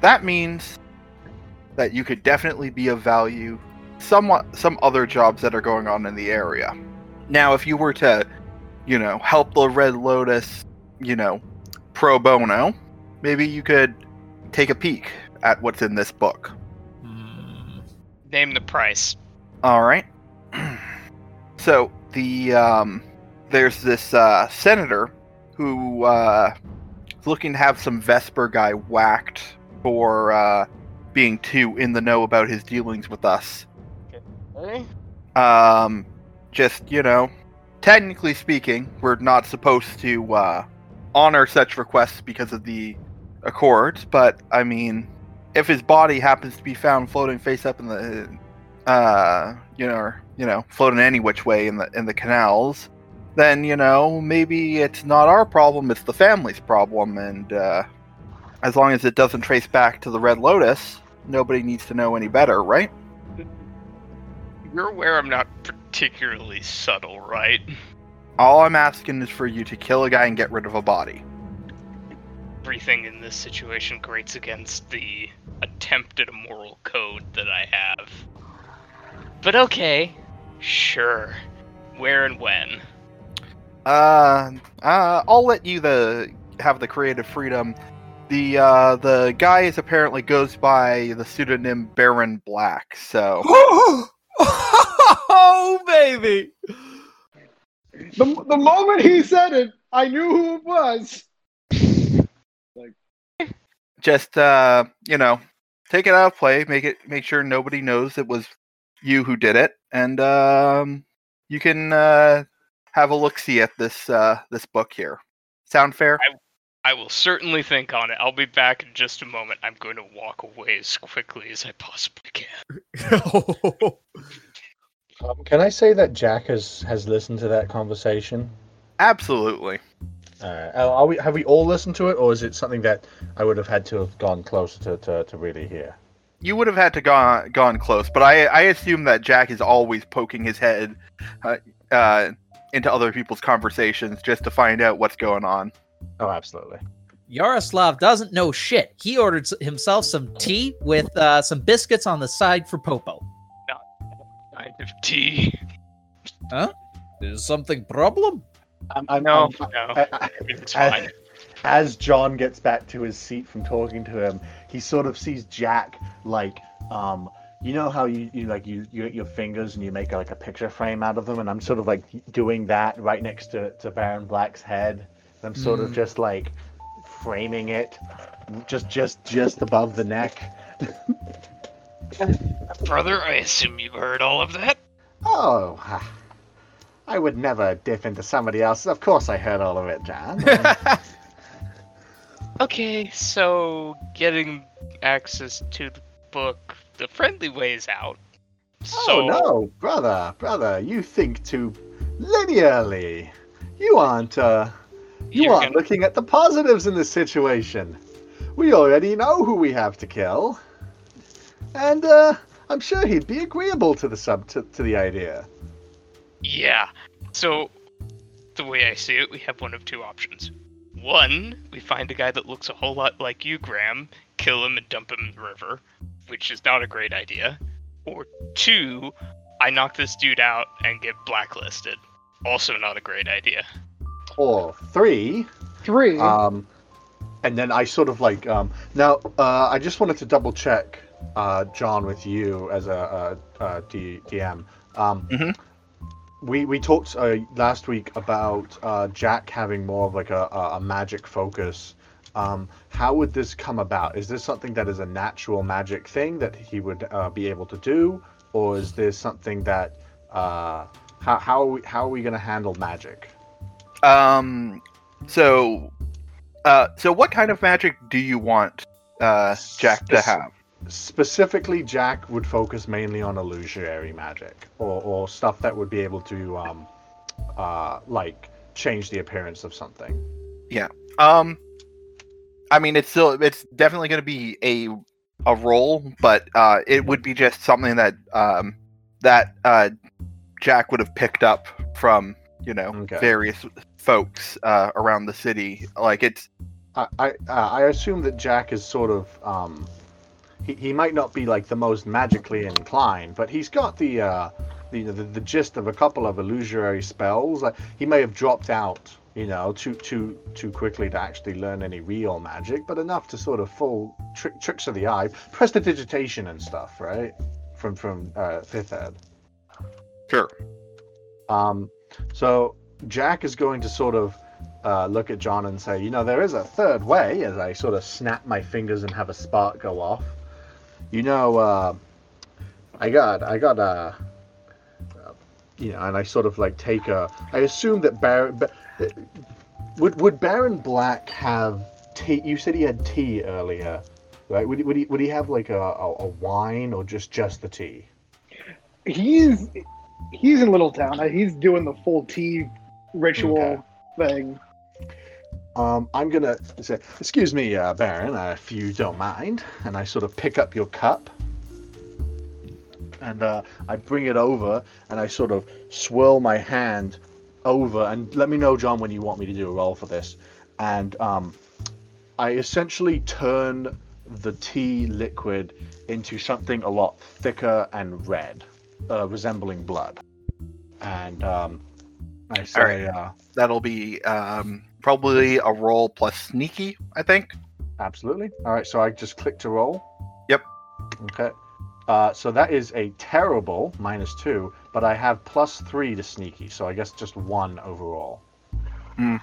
that means that you could definitely be of value... somewhat some other jobs that are going on in the area. Now, if you were to, you know, help the Red Lotus, you know, pro bono, maybe you could take a peek at what's in this book. Mm. Name the price. All right. So the um, there's this uh, senator who uh, is looking to have some Vesper guy whacked for uh, being too in the know about his dealings with us. Um, just, you know, technically speaking, we're not supposed to, uh, honor such requests because of the Accords, but, I mean, if his body happens to be found floating face up in the, uh, you know, or, you know, floating any which way in the, in the canals, then, you know, maybe it's not our problem, it's the family's problem, and, uh, as long as it doesn't trace back to the Red Lotus, nobody needs to know any better, right? You're aware I'm not particularly subtle, right? All I'm asking is for you to kill a guy and get rid of a body. Everything in this situation grates against the attempt at a moral code that I have. But okay. Sure. Where and when? Uh, uh I'll let you the have the creative freedom. The uh, the guy is apparently goes by the pseudonym Baron Black, so... Oh, baby! The the moment he said it, I knew who it was. Like, just uh, you know, take it out of play, make it make sure nobody knows it was you who did it, and um, you can uh, have a look see at this uh, this book here. Sound fair? I, I will certainly think on it. I'll be back in just a moment. I'm going to walk away as quickly as I possibly can. Um, can I say that Jack has, has listened to that conversation? Absolutely. Uh, are we, have we all listened to it, or is it something that I would have had to have gone close to, to, to really hear? You would have had to gone gone close, but I I assume that Jack is always poking his head uh, uh, into other people's conversations just to find out what's going on. Oh, absolutely. Yaroslav doesn't know shit. He ordered himself some tea with uh, some biscuits on the side for Popo. Not kind of tea. Huh? Is something problem? I'm, I'm, no, I'm, no. I, I, it's fine. As, as John gets back to his seat from talking to him, he sort of sees Jack, like, um, you know how you, you like you, you your fingers and you make like a picture frame out of them, and I'm sort of like doing that right next to, to Baron Black's head. I'm sort mm. of just like framing it, just just just above the neck. Brother, I assume you heard all of that. Oh. I would never dip into somebody else's. Of course I heard all of it, John. Okay, so getting access to the book the friendly way is out. So... Oh no, brother, brother, you think too linearly. You aren't, uh, you You're aren't gonna... looking at the positives in this situation. We already know who we have to kill. And, uh, I'm sure he'd be agreeable to the sub- to, to the idea. Yeah, so the way I see it, we have one of two options. One, we find a guy that looks a whole lot like you, Graham, kill him and dump him in the river, which is not a great idea. Or two, I knock this dude out and get blacklisted. Also not a great idea. Or three. Three. Um, and then I sort of like, um, now, uh, I just wanted to double check, uh, John, with you as a, a, a D M. Um, mm-hmm. We we talked uh, last week about uh, Jack having more of like a, a magic focus. Um, how would this come about? Is this something that is a natural magic thing that he would uh, be able to do? Or is this something that... Uh, how, how are we, how are we going to handle magic? Um. So uh, so what kind of magic do you want uh, Jack to have? Specifically, Jack would focus mainly on illusory magic, or, or stuff that would be able to, um, uh, like change the appearance of something. Yeah. Um. I mean, it's still it's definitely going to be a a role, but uh, it would be just something that um that uh Jack would have picked up from you know okay. various folks uh, around the city. Like it's. I I, uh, I assume that Jack is sort of um. He he might not be like the most magically inclined, but he's got the uh the the, the gist of a couple of illusory spells. Like he may have dropped out, you know, too too too quickly to actually learn any real magic, but enough to sort of full trick tricks of the eye, prestidigitation and stuff, right? From from uh, fifth ed. Sure. Um. So Jack is going to sort of. Uh, look at John and say, you know, there is a third way, as I sort of snap my fingers and have a spark go off. You know, uh, I got, I got, uh, uh, you know, and I sort of like take a, I assume that Baron, ba- would would Baron Black have tea? You said he had tea earlier, right? Would, would he would he have like a, a, a wine or just, just the tea? He's, he's in Little Town. He's doing the full tea ritual okay. thing. Um, I'm going to say, excuse me, uh, Baron, uh, if you don't mind. And I sort of pick up your cup. And uh, I bring it over, and I sort of swirl my hand over. And let me know, John, when you want me to do a roll for this. And um, I essentially turn the tea liquid into something a lot thicker and red, uh, resembling blood. And um, I say... All right. uh, That'll be... Um... Probably a roll plus sneaky, I think. Absolutely. All right, so I just click to roll. Yep. Okay. Uh, so that is a terrible minus two, but I have plus three to sneaky, so I guess just one overall. Mm.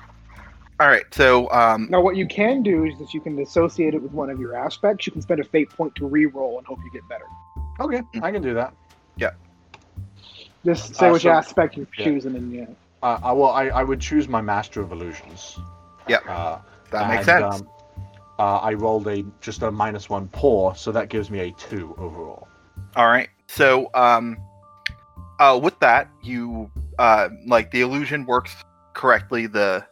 All right, so... Um, now, what you can do is that you can associate it with one of your aspects. You can spend a fate point to re-roll and hope you get better. Okay, mm-hmm. I can do that. Yeah. Just say uh, which so, aspect you're yeah. choosing and yeah. Uh, I, well, I, I would choose my Master of Illusions. Yep, uh, that and, makes sense. Um, uh, I rolled a just a minus one paw, so that gives me a two overall. All right. So, um, uh, with that, you uh, like the illusion works correctly. The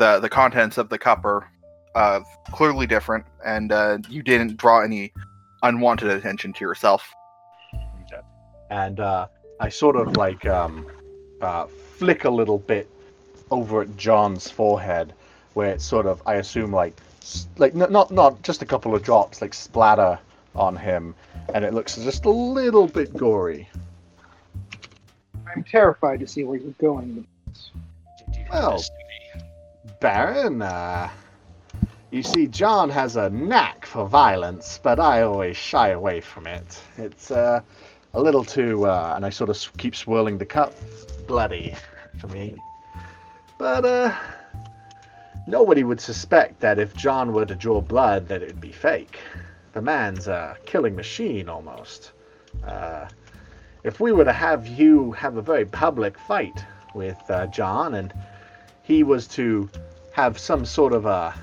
the the contents of the cup are uh, clearly different, and uh, you didn't draw any unwanted attention to yourself. And uh, I sort of like um, uh, flick a little bit over at John's forehead, where it's sort of, I assume, like like n- not not just a couple of drops, like splatter on him, and it looks just a little bit gory. I'm terrified to see where you're going with this. Well, Baron, uh, you see, John has a knack for violence, but I always shy away from it. It's uh, a little too, uh, and I sort of keep swirling the cup, bloody for me. But uh, nobody would suspect that if John were to draw blood, that it would be fake. The man's a killing machine, almost. Uh... If we were to have you have a very public fight with uh, John, and he was to have some sort of a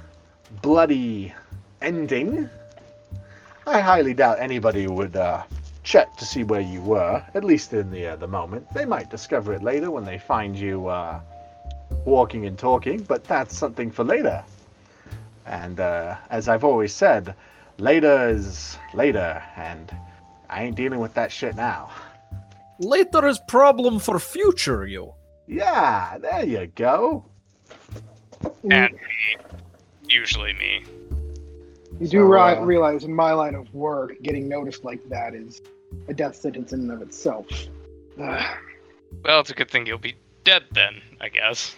bloody ending, I highly doubt anybody would uh, check to see where you were, at least in the, uh, the moment. They might discover it later when they find you uh, walking and talking, but that's something for later. And uh, as I've always said, later is later, and I ain't dealing with that shit now. Later is problem for future you. Yeah, there you go. And me. Usually me. You so, do ri- uh, realize in my line of work, getting noticed like that is a death sentence in and of itself. Uh, well, it's a good thing you'll be dead then, I guess.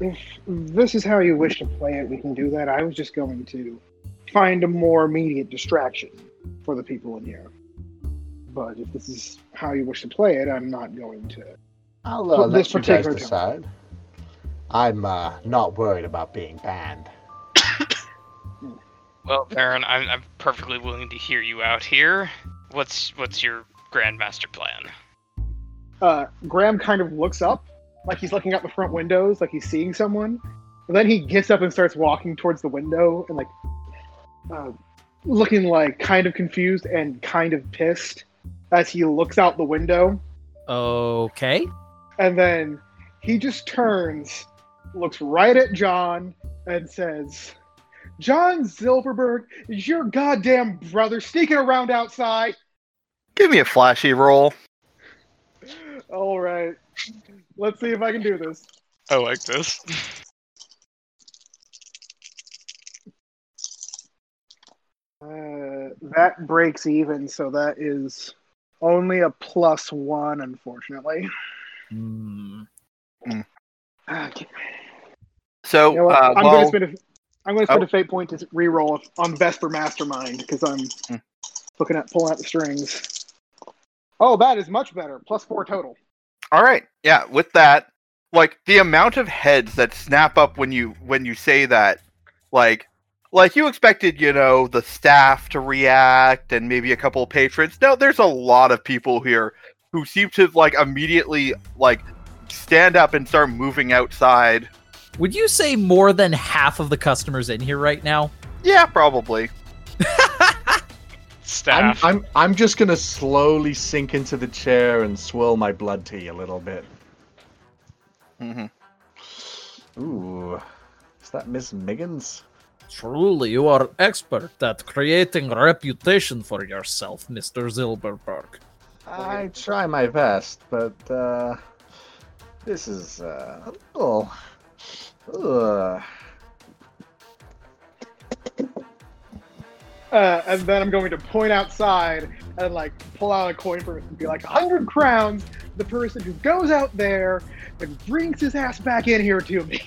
If this is how you wish to play it, we can do that. I was just going to find a more immediate distraction for the people in here. But if this is how you wish to play it, I'm not going to. I'll uh, let you guys decide. Time. I'm uh, not worried about being banned. Well, Baron, I'm, I'm perfectly willing to hear you out here. What's what's your grandmaster plan? Uh, Graham kind of looks up, like he's looking out the front windows, like he's seeing someone. And then he gets up and starts walking towards the window, and like uh, looking like kind of confused and kind of pissed. As he looks out the window. Okay. And then he just turns, looks right at John, and says, John Zilberberg is your goddamn brother sneaking around outside. Give me a flashy roll. All right. Let's see if I can do this. I like this. uh, that breaks even, so that is... only a plus one, unfortunately. Mm. Mm. Okay. So, you know uh, I'm well, going to spend, a, spend oh. a fate point to re-roll on Vesper Mastermind, because I'm mm. looking at pulling out the strings. Oh, that is much better. Plus four total. All right. Yeah, with that, like, the amount of heads that snap up when you when you say that, like, Like, you expected, you know, the staff to react and maybe a couple of patrons. No, there's a lot of people here who seem to, like, immediately, like, stand up and start moving outside. Would you say more than half of the customers in here right now? Yeah, probably. Staff. I'm, I'm, I'm just going to slowly sink into the chair and swirl my blood tea a little bit. Mm-hmm. Ooh. Is that Miss Miggins? Truly, you are expert at creating a reputation for yourself, Mister Zilberberg. I try my best, but uh, this is uh, a little... Uh, and then I'm going to point outside and like pull out a coin for it and be like, one hundred crowns, the person who goes out there and brings his ass back in here to me.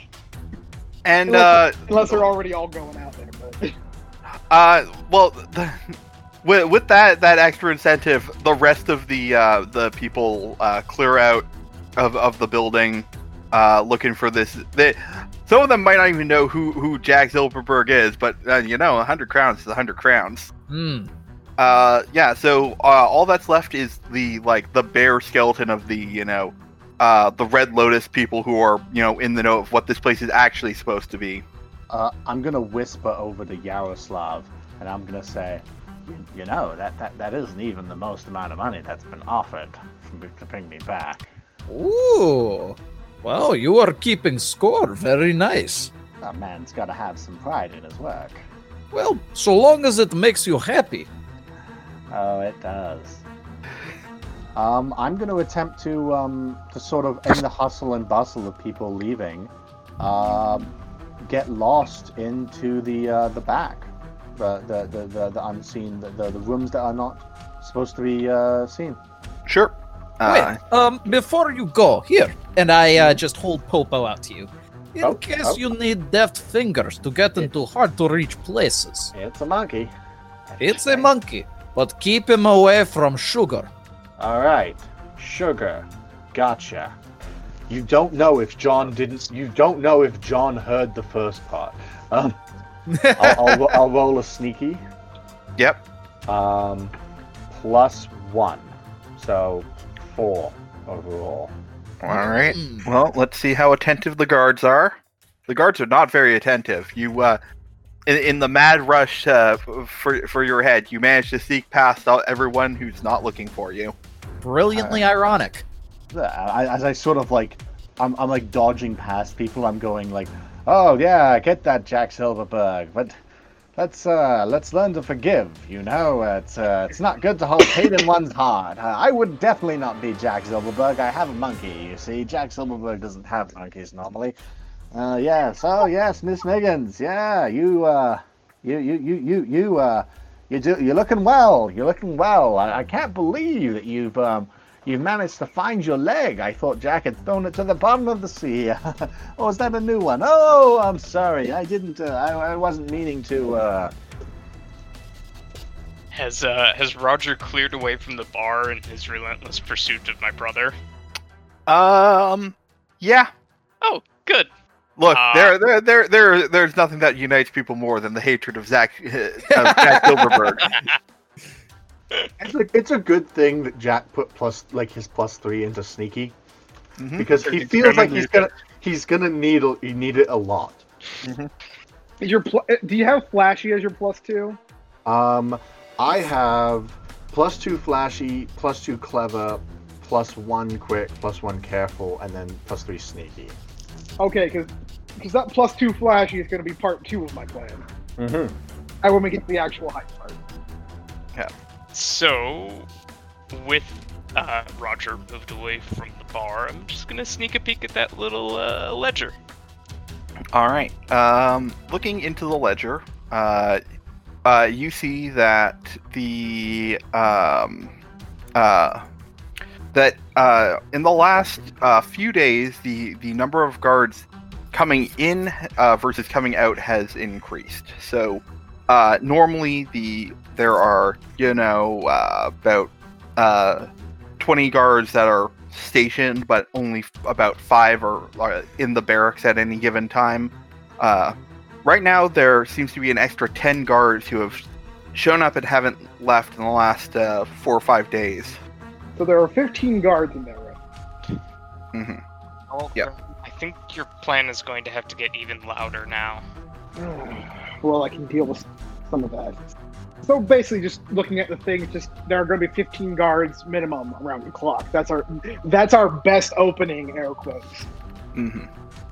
And unless, uh, unless they're already all going out there, but uh, well, the, with, with that that extra incentive, the rest of the uh, the people uh, clear out of, of the building, uh, looking for this. They, some of them might not even know who, who Jack Zilberberg is, but uh, you know, a hundred crowns is a hundred crowns. Mm. Uh, yeah. So uh, all that's left is the like the bare skeleton of the you know. Uh, the Red Lotus people who are, you know, in the know of what this place is actually supposed to be. Uh, I'm going to whisper over to Yaroslav, and I'm going to say, you know, that, that, that isn't even the most amount of money that's been offered to bring me back. Ooh. Well, you are keeping score. Very nice. A man's got to have some pride in his work. Well, so long as it makes you happy. Oh, it does. Um, I'm going to attempt to um, to sort of end the hustle and bustle of people leaving. Uh, get lost into the uh, the back, the the the, the, the unseen, the, the the rooms that are not supposed to be uh, seen. Sure. Uh, Wait. Um, before you go, here, and I uh, just hold Popo out to you. In oh, case oh. you need deft fingers to get into hard-to-reach places. It's a monkey. It's a monkey, but keep him away from sugar. All right, sugar. Gotcha. You don't know if John didn't. You don't know if John heard the first part. Um, I'll, I'll, I'll roll a sneaky. Yep. Um, plus one, so four overall. All right. Well, let's see how attentive the guards are. The guards are not very attentive. You, uh, in, in the mad rush uh, for for your head, you manage to sneak past everyone who's not looking for you. Brilliantly uh, ironic. I, as I sort of like, I'm I'm like dodging past people. I'm going like, oh yeah, get that Jack Zilberberg. But let's uh, let's learn to forgive. You know, it's uh, it's not good to hold hate in one's heart. Uh, I would definitely not be Jack Zilberberg. I have a monkey. You see, Jack Zilberberg doesn't have monkeys normally. Uh, yes. Oh yes, Miss Niggins. Yeah, you uh, you you you you you uh, you do. You're looking well. You're looking well. I, I can't believe that you've um. You've managed to find your leg. I thought Jack had thrown it to the bottom of the sea. Oh, is that a new one? Oh, I'm sorry. I didn't. Uh, I, I wasn't meaning to. Uh... Has uh, has Roger cleared away from the bar in his relentless pursuit of my brother? Um. Yeah. Oh, good. Look, uh, there, there, there, there, there's nothing that unites people more than the hatred of Zach uh, of Jack Zilberberg. It's like it's a good thing that Jack put plus like his plus three into sneaky, mm-hmm. because he feels like he's gonna he's gonna need you need it a lot. Mm-hmm. Is your pl- do you have flashy as your plus two? Um, I have plus two flashy, plus two clever, plus one quick, plus one careful, and then plus three sneaky. Okay, because because that plus two flashy is gonna be part two of my plan. Mm-hmm. I will make it the actual high part. Yeah. So, with uh, Roger moved away from the bar, I'm just going to sneak a peek at that little uh, ledger. All right. Um, looking into the ledger, uh, uh, you see that the um, uh, that uh, in the last uh, few days, the, the number of guards coming in uh, versus coming out has increased. So, uh, normally the There are, you know, uh, about uh, twenty guards that are stationed, but only f- about five are, are in the barracks at any given time. Uh, right now, there seems to be an extra ten guards who have shown up and haven't left in the last uh, four or five days. So there are fifteen guards in there, right? Mm-hmm. Oh, yep. I think your plan is going to have to get even louder now. Well, I can deal with some of that. So basically, just looking at the thing, just there are going to be fifteen guards minimum around the clock. That's our that's our best opening, air quotes. Mm-hmm.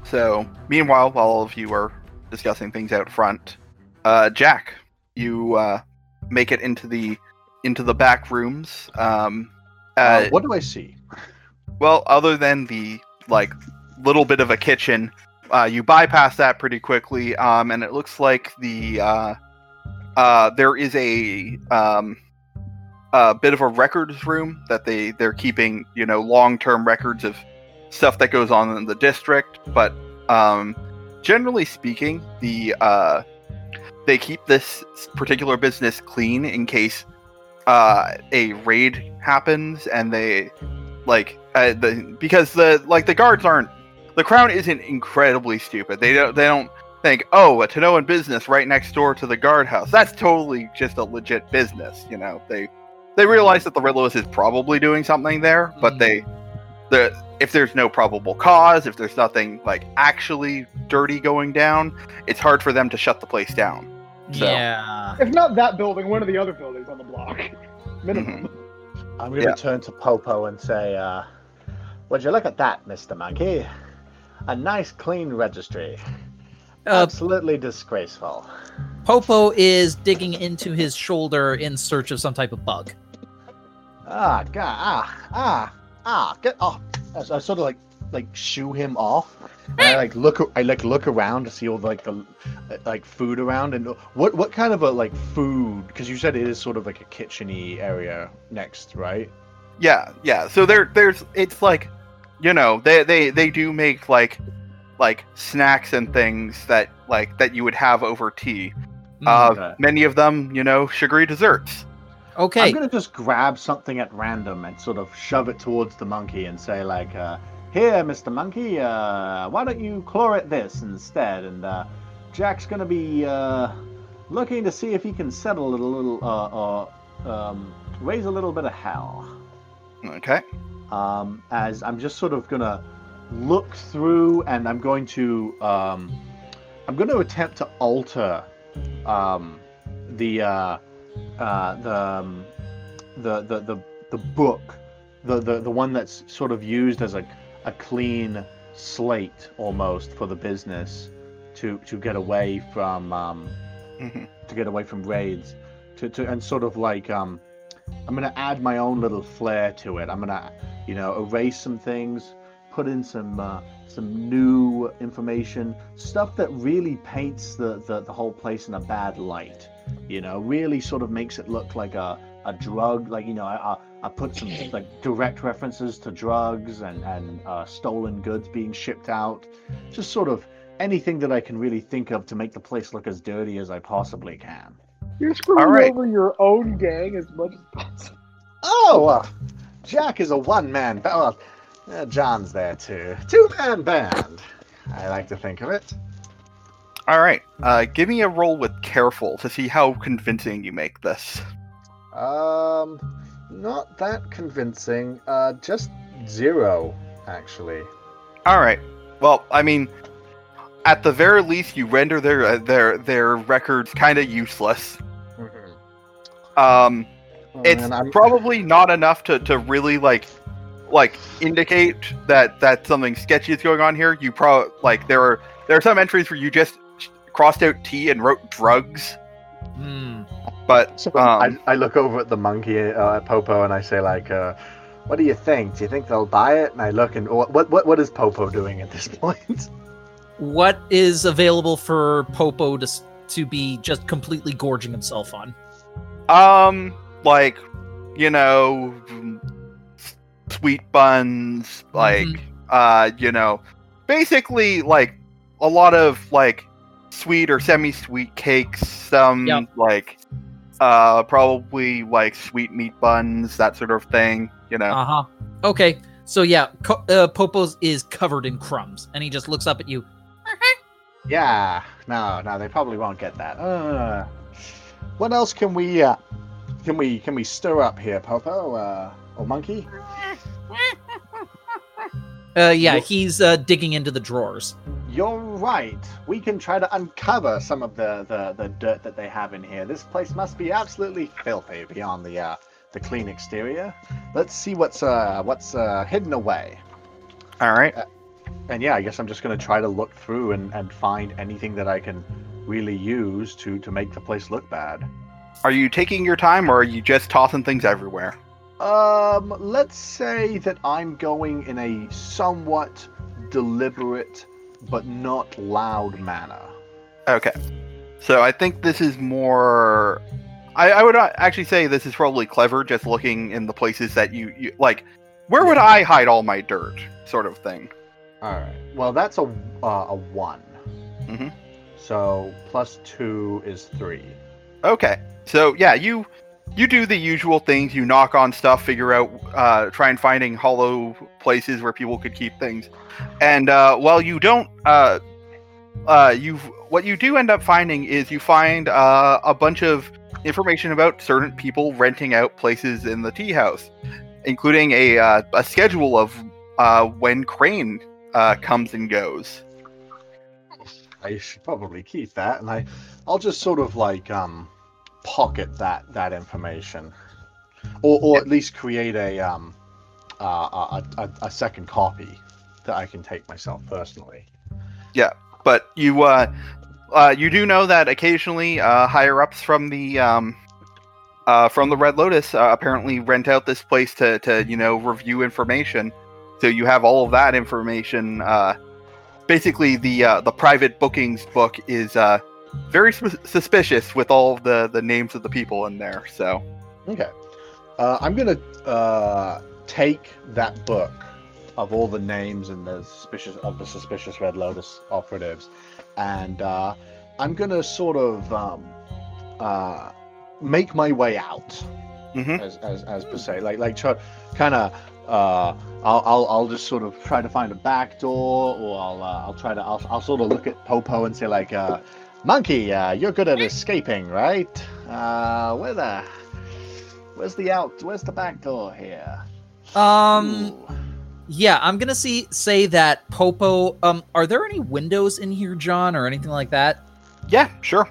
So, meanwhile, while all of you are discussing things out front, uh, Jack, you uh, make it into the into the back rooms. Um, uh, uh, what do I see? Well, other than the like little bit of a kitchen, uh, you bypass that pretty quickly, um, and it looks like the. Uh, Uh, there is a um, a bit of a records room that they, they're keeping, you know, long-term records of stuff that goes on in the district. But um, generally speaking, the uh, they keep this particular business clean in case uh, a raid happens, and they like uh, the because the like the guards aren't the Crown isn't incredibly stupid. They don't they don't. Think, oh, a Tanoan business right next door to the guardhouse. That's totally just a legit business, you know. They they realize that the Red Lotus is probably doing something there, but they, the if there's no probable cause, if there's nothing like actually dirty going down, it's hard for them to shut the place down. So. Yeah. If not that building, one of the other buildings on the block, minimum. Mm-hmm. I'm gonna yeah. turn to Popo and say, uh, "Would you look at that, Mister Monkey? A nice, clean registry." Uh, Absolutely disgraceful. Popo is digging into his shoulder in search of some type of bug. Ah, God, ah, ah, ah, get off. I, I sort of like, like shoo him off. And I like look, I like look around to see all the, like the, like food around, and what what kind of a like food? Because you said it is sort of like a kitchen-y area next, right? Yeah, yeah. So there, there's it's like, you know, they they they do make like like snacks and things that like that you would have over tea. Uh, okay. Many of them, you know, sugary desserts. Okay. I'm gonna just grab something at random and sort of shove it towards the monkey and say like. Uh, Here, Mister Monkey, uh, why don't you claw at this instead? And uh, Jack's going to be uh, looking to see if he can settle it a little, uh, or um, raise a little bit of hell. Okay. Um, as I'm just sort of going to look through, and I'm going to, um, I'm going to attempt to alter um, the, uh, uh, the, um, the, the, the, the book, the, the, the one that's sort of used as a a clean slate almost for the business to to get away from um mm-hmm. to get away from raids to, to and sort of like um I'm gonna add my own little flair to it. I'm gonna, you know, erase some things, put in some uh, some new information, stuff that really paints the, the the whole place in a bad light, you know, really sort of makes it look like a a drug, like, you know, I, I I put some like direct references to drugs and and uh, stolen goods being shipped out, just sort of anything that I can really think of to make the place look as dirty as I possibly can. You're screwing right. over your own gang as much as possible. Oh, uh, Jack is a one-man band. Uh, John's there too. Two-man band. I like to think of it. All right, uh, give me a roll with careful to see how convincing you make this. Um. Not that convincing. Uh, just zero, actually. All right. Well, I mean, at the very least, you render their uh, their their records kind of useless. Mm-hmm. Um, oh, it's man, probably not enough to, to really like like indicate that, that something sketchy is going on here. You probably like there are there are some entries where you just crossed out T and wrote drugs. Hmm. But so, um, I, I look over at the monkey, uh, at Popo, and I say, like, uh, what do you think? Do you think they'll buy it? And I look, and what what what is Popo doing at this point? What is available for Popo to to be just completely gorging himself on? Um, like, you know, sweet buns, like, mm-hmm. uh, you know, basically, like, a lot of, like, sweet or semi-sweet cakes, some, yep. like... Uh, probably like sweet meat buns, that sort of thing, you know. Uh huh. Okay. So yeah, co- uh, Popo's is covered in crumbs, and he just looks up at you. Yeah. No, no, they probably won't get that. Uh, what else can we, uh, can we, can we stir up here, Popo uh, or Monkey? Uh, yeah, he's uh, digging into the drawers. You're right. We can try to uncover some of the, the, the dirt that they have in here. This place must be absolutely filthy beyond the uh, the clean exterior. Let's see what's uh what's uh, hidden away. All right. Uh, and yeah, I guess I'm just going to try to look through and, and find anything that I can really use to, to make the place look bad. Are you taking your time, or are you just tossing things everywhere? Um, let's say that I'm going in a somewhat deliberate but not loud manner. Okay. So I think this is more... I, I would actually say this is probably clever, just looking in the places that you... you like, where would I hide all my dirt? Sort of thing. Alright. Well, that's a, uh, a one. Mm-hmm. So, plus two is three. Okay. So, yeah, you... You do the usual things. You knock on stuff, figure out, uh, try and finding hollow places where people could keep things. And uh, while you don't, uh, uh, you what you do end up finding is you find uh, a bunch of information about certain people renting out places in the tea house, including a uh, a schedule of uh, when Crane uh, comes and goes. I should probably keep that, and I, I'll just sort of like um. pocket that that information, or or at least create a um uh, a, a a second copy that I can take myself personally. Yeah, But you uh, uh, you do know that occasionally uh, higher ups from the um, uh, from the Red Lotus uh, apparently rent out this place to to you know review information. So you have all of that information. Uh, basically, the uh, the private bookings book is uh, very su- suspicious with all of the the names of the people in there. So okay, uh, I'm gonna uh, take that book of all the names and the suspicious of the suspicious Red Lotus operatives, and uh, I'm gonna sort of um, uh, make my way out, mm-hmm. as, as as per se, like like try, kind of. Uh, I'll, I'll I'll just sort of try to find a back door, or I'll uh, I'll try to I'll, I'll sort of look at Popo and say like, uh, "Monkey, uh, you're good at escaping, right? Uh, where the where's the out? Where's the back door here?" Um. Ooh. Yeah, I'm gonna see, say that Popo. Um, are there any windows in here, John, or anything like that? Yeah, sure.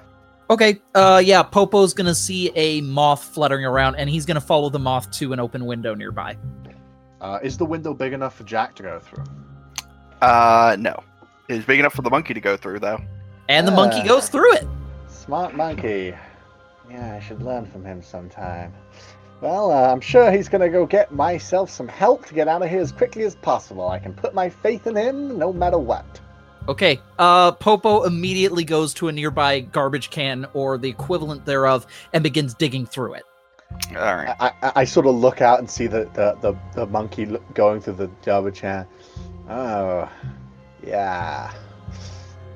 Okay. Uh, yeah, Popo's gonna see a moth fluttering around, and he's gonna follow the moth to an open window nearby. Uh, is the window big enough for Jack to go through? Uh, no. It's big enough for the monkey to go through, though. And the uh, monkey goes through it. Smart monkey. Yeah, I should learn from him sometime. Well, uh, I'm sure he's going to go get myself some help to get out of here as quickly as possible. I can put my faith in him no matter what. Okay, uh, Popo immediately goes to a nearby garbage can or the equivalent thereof and begins digging through it. All right. I, I, I sort of look out and see the, the, the, the monkey look, going through the garbage can. Oh, yeah.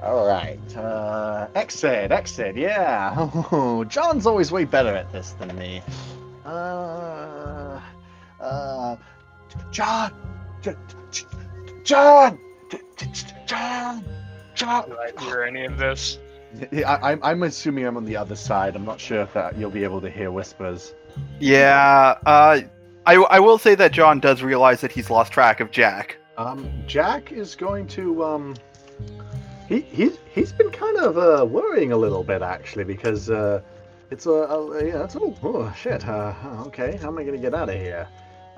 All right. Uh, exit, exit, yeah. Oh, John's always way better at this than me. Uh, uh, John, John, John, John. Do I hear any of this? I, I'm assuming I'm on the other side. I'm not sure if that you'll be able to hear whispers. Yeah, uh, I, I will say that John does realize that he's lost track of Jack. Um, Jack is going to um, he he's he's been kind of uh, worrying a little bit actually because. Uh, It's a, a yeah. It's all oh shit. Uh, okay, how am I gonna get out of here?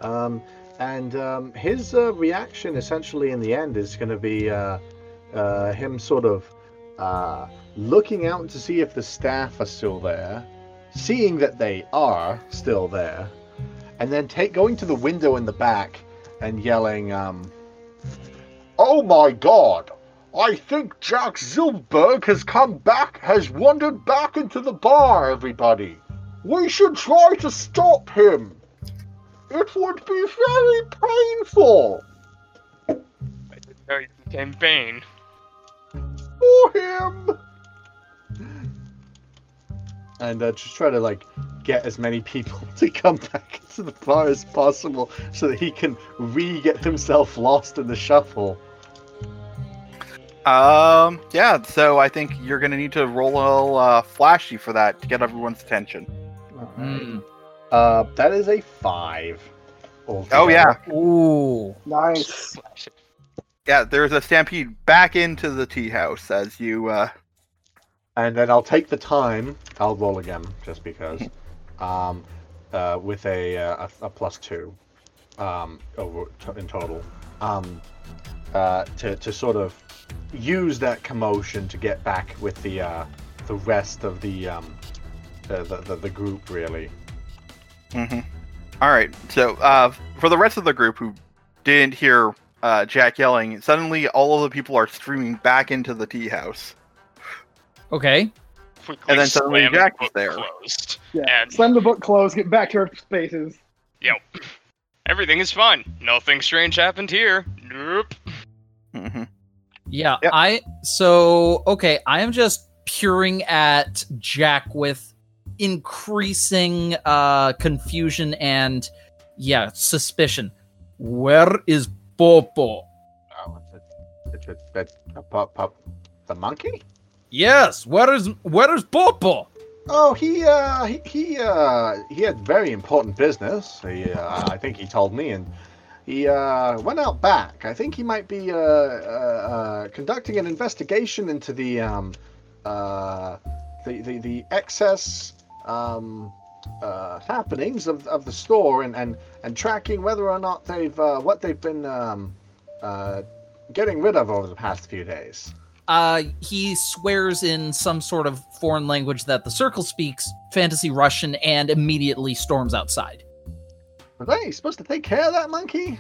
Um, and um, his uh, reaction essentially in the end is gonna be uh, uh, him sort of uh, looking out to see if the staff are still there, seeing that they are still there, and then take going to the window in the back and yelling, um, "Oh my God! I think Jack Zilberberg has come back, has wandered back into the bar, everybody. We should try to stop him. It would be very painful." I didn't know you became vain. For him. And uh, just try to, like, get as many people to come back into the bar as possible so that he can re-get himself lost in the shuffle. Um, yeah, so I think you're going to need to roll a little, uh, flashy for that to get everyone's attention. All right. Mm. Uh, that is a five. Altogether. Oh, yeah. Ooh. Nice. Yeah, there's a stampede back into the tea house as you, uh... And then I'll take the time. I'll roll again, just because. um, uh, with a, uh, a, a plus two, um, over t- in total. Um, uh, to, to sort of use that commotion to get back with the uh, the rest of the um, the, the the group, really. Mm-hmm. All right. So uh, for the rest of the group who didn't hear uh, Jack yelling, suddenly all of the people are streaming back into the tea house. Okay. Quickly and then suddenly Jack is there. Closed. Yeah. And slam the book closed. Get back to our spaces. Yep. Everything is fine. Nothing strange happened here. Nope. Mm-hmm. Yeah, yep. I, so, okay, I am just peering at Jack with increasing uh, confusion and, yeah, suspicion. Where is Popo? Oh, it's a, it's a, it's a pop, pop, the monkey? Yes, where is, where is Popo? Oh, he, uh, he, he, uh, he had very important business. He, uh, I think he told me, and He uh, went out back. I think he might be uh, uh, uh, conducting an investigation into the um, uh, the, the the excess um, uh, happenings of of the store and, and, and tracking whether or not they've uh, what they've been um, uh, getting rid of over the past few days. Uh, he swears in some sort of foreign language that the circle speaks, fantasy Russian, and immediately storms outside. Are they supposed to take care of that monkey?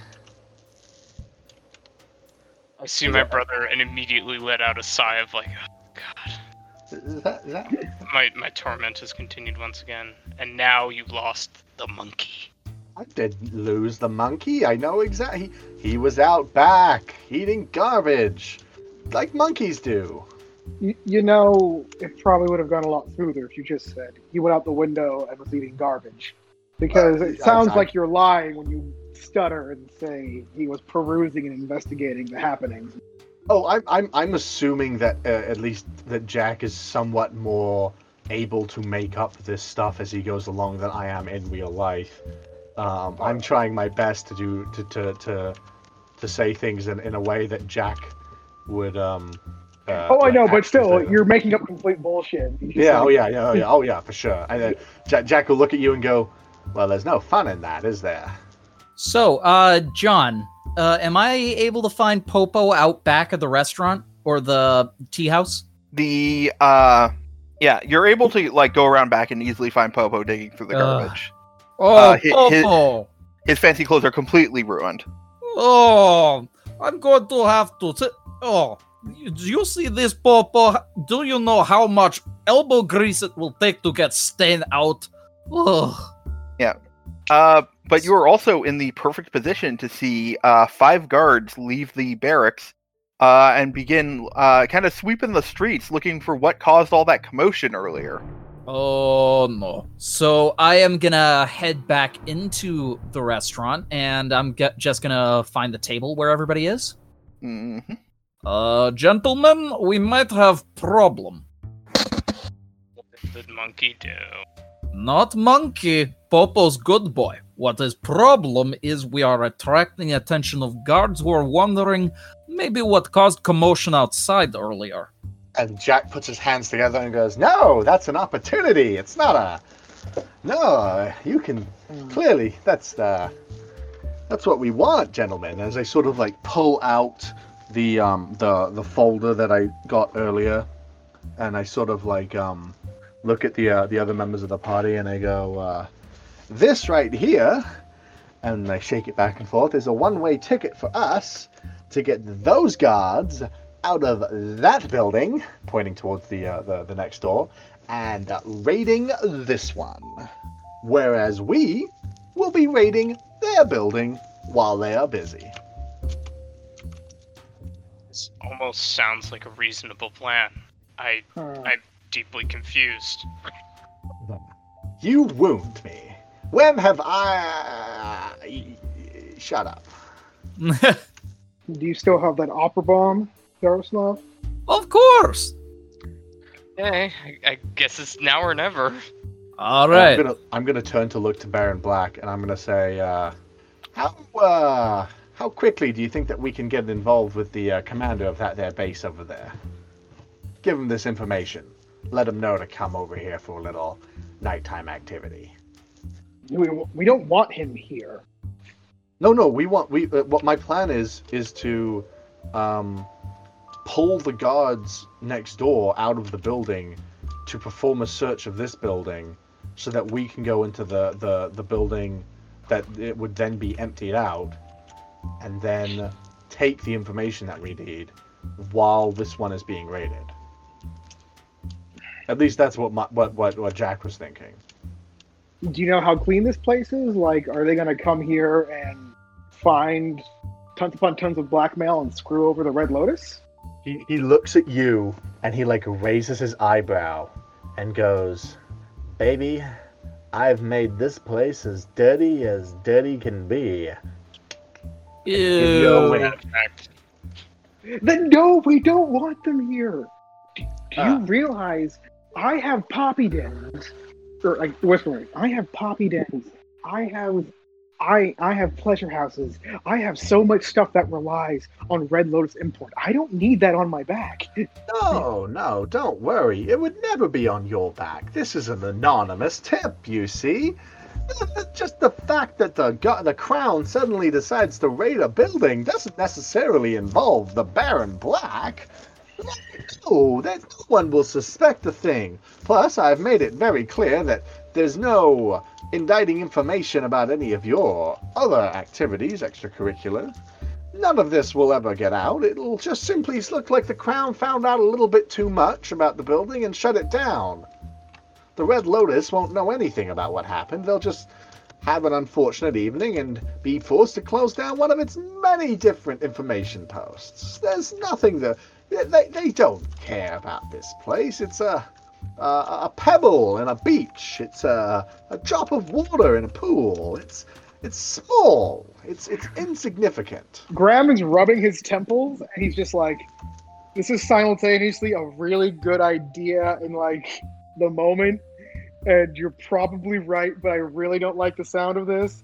I see my brother and immediately let out a sigh of like, oh, God. Is that, is that... My, my torment has continued once again, and now you've lost the monkey. I didn't lose the monkey. I know exactly. He was out back eating garbage, like monkeys do. You, you know, it probably would have gone a lot smoother if you just said he went out the window and was eating garbage. Because uh, it sounds I, I, like you're lying when you stutter and say he was perusing and investigating the happenings. Oh, I'm I'm I'm assuming that uh, at least that Jack is somewhat more able to make up this stuff as he goes along than I am in real life. Um, I'm trying my best to do to to to, to say things in, in a way that Jack would. Um, uh, oh, I know, but still, you're making up complete bullshit. Yeah, oh yeah, yeah, oh yeah, oh yeah, for sure. And uh, Jack, Jack will look at you and go, "Well, there's no fun in that, is there?" So, uh, John. Uh, am I able to find Popo out back of the restaurant or the tea house? The, uh, yeah, you're able to, like, go around back and easily find Popo digging through the garbage. Uh, oh, uh, his, Popo! His, his fancy clothes are completely ruined. Oh, I'm going to have to... T- oh, do you see this, Popo? Do you know how much elbow grease it will take to get stained out? Ugh. Yeah. Uh... But you are also in the perfect position to see uh, five guards leave the barracks uh, and begin uh, kind of sweeping the streets looking for what caused all that commotion earlier. Oh, no. So I am going to head back into the restaurant, and I'm get- just going to find the table where everybody is. Mm-hmm. Uh, gentlemen, we might have problem. What did monkey do? Not monkey. Popo's good boy. What is problem is we are attracting attention of guards who are wondering maybe what caused commotion outside earlier. And Jack puts his hands together and goes, "No, that's an opportunity. It's not a... No, you can... Clearly, that's the... That's what we want, gentlemen." As I sort of, like, pull out the, um, the, the folder that I got earlier, and I sort of, like, um, look at the, uh, the other members of the party, and I go, uh... "This right here," and I shake it back and forth, "is a one-way ticket for us to get those guards out of that building," pointing towards the uh, the, the next door, "and raiding this one. Whereas we will be raiding their building while they are busy." This almost sounds like a reasonable plan. I, hmm. I'm deeply confused. You wound me. When have I... Shut up. Do you still have that opera bomb, Yaroslav? Of course! Okay, I, I guess it's now or never. All right. I'm gonna, I'm gonna turn to look to Baron Black, and I'm gonna say, uh, how, uh, how quickly do you think that we can get involved with the uh, commander of that there base over there? Give him this information. Let him know to come over here for a little nighttime activity. We, we don't want him here. No, no, we want... we. Uh, what my plan is, is to um, pull the guards next door out of the building to perform a search of this building so that we can go into the, the, the building that it would then be emptied out and then take the information that we need while this one is being raided. At least that's what my, what, what, what Jack was thinking. Do you know how clean this place is? Like, are they going to come here and find tons upon tons of blackmail and screw over the Red Lotus? He he looks at you, and he, like, raises his eyebrow and goes, "Baby, I've made this place as dirty as dirty can be." Ew. Then no, we don't want them here. Do, do uh. you realize I have poppy dens? Or like whispering, I have poppy dens. I have, I I have pleasure houses. I have so much stuff that relies on Red Lotus import. I don't need that on my back. No, no, don't worry. It would never be on your back. This is an anonymous tip, you see. Just the fact that the the crown suddenly decides to raid a building doesn't necessarily involve the Baron Black. No, that no one will suspect the thing. Plus, I've made it very clear that there's no indicting information about any of your other activities, extracurricular. None of this will ever get out. It'll just simply look like the Crown found out a little bit too much about the building and shut it down. The Red Lotus won't know anything about what happened. They'll just have an unfortunate evening and be forced to close down one of its many different information posts. There's nothing that... They, they don't care about this place. It's a, a, a pebble in a beach. It's a, a drop of water in a pool. It's... It's small. It's it's insignificant. Graham is rubbing his temples, and he's just like, this is simultaneously a really good idea in, like, the moment, and you're probably right, but I really don't like the sound of this,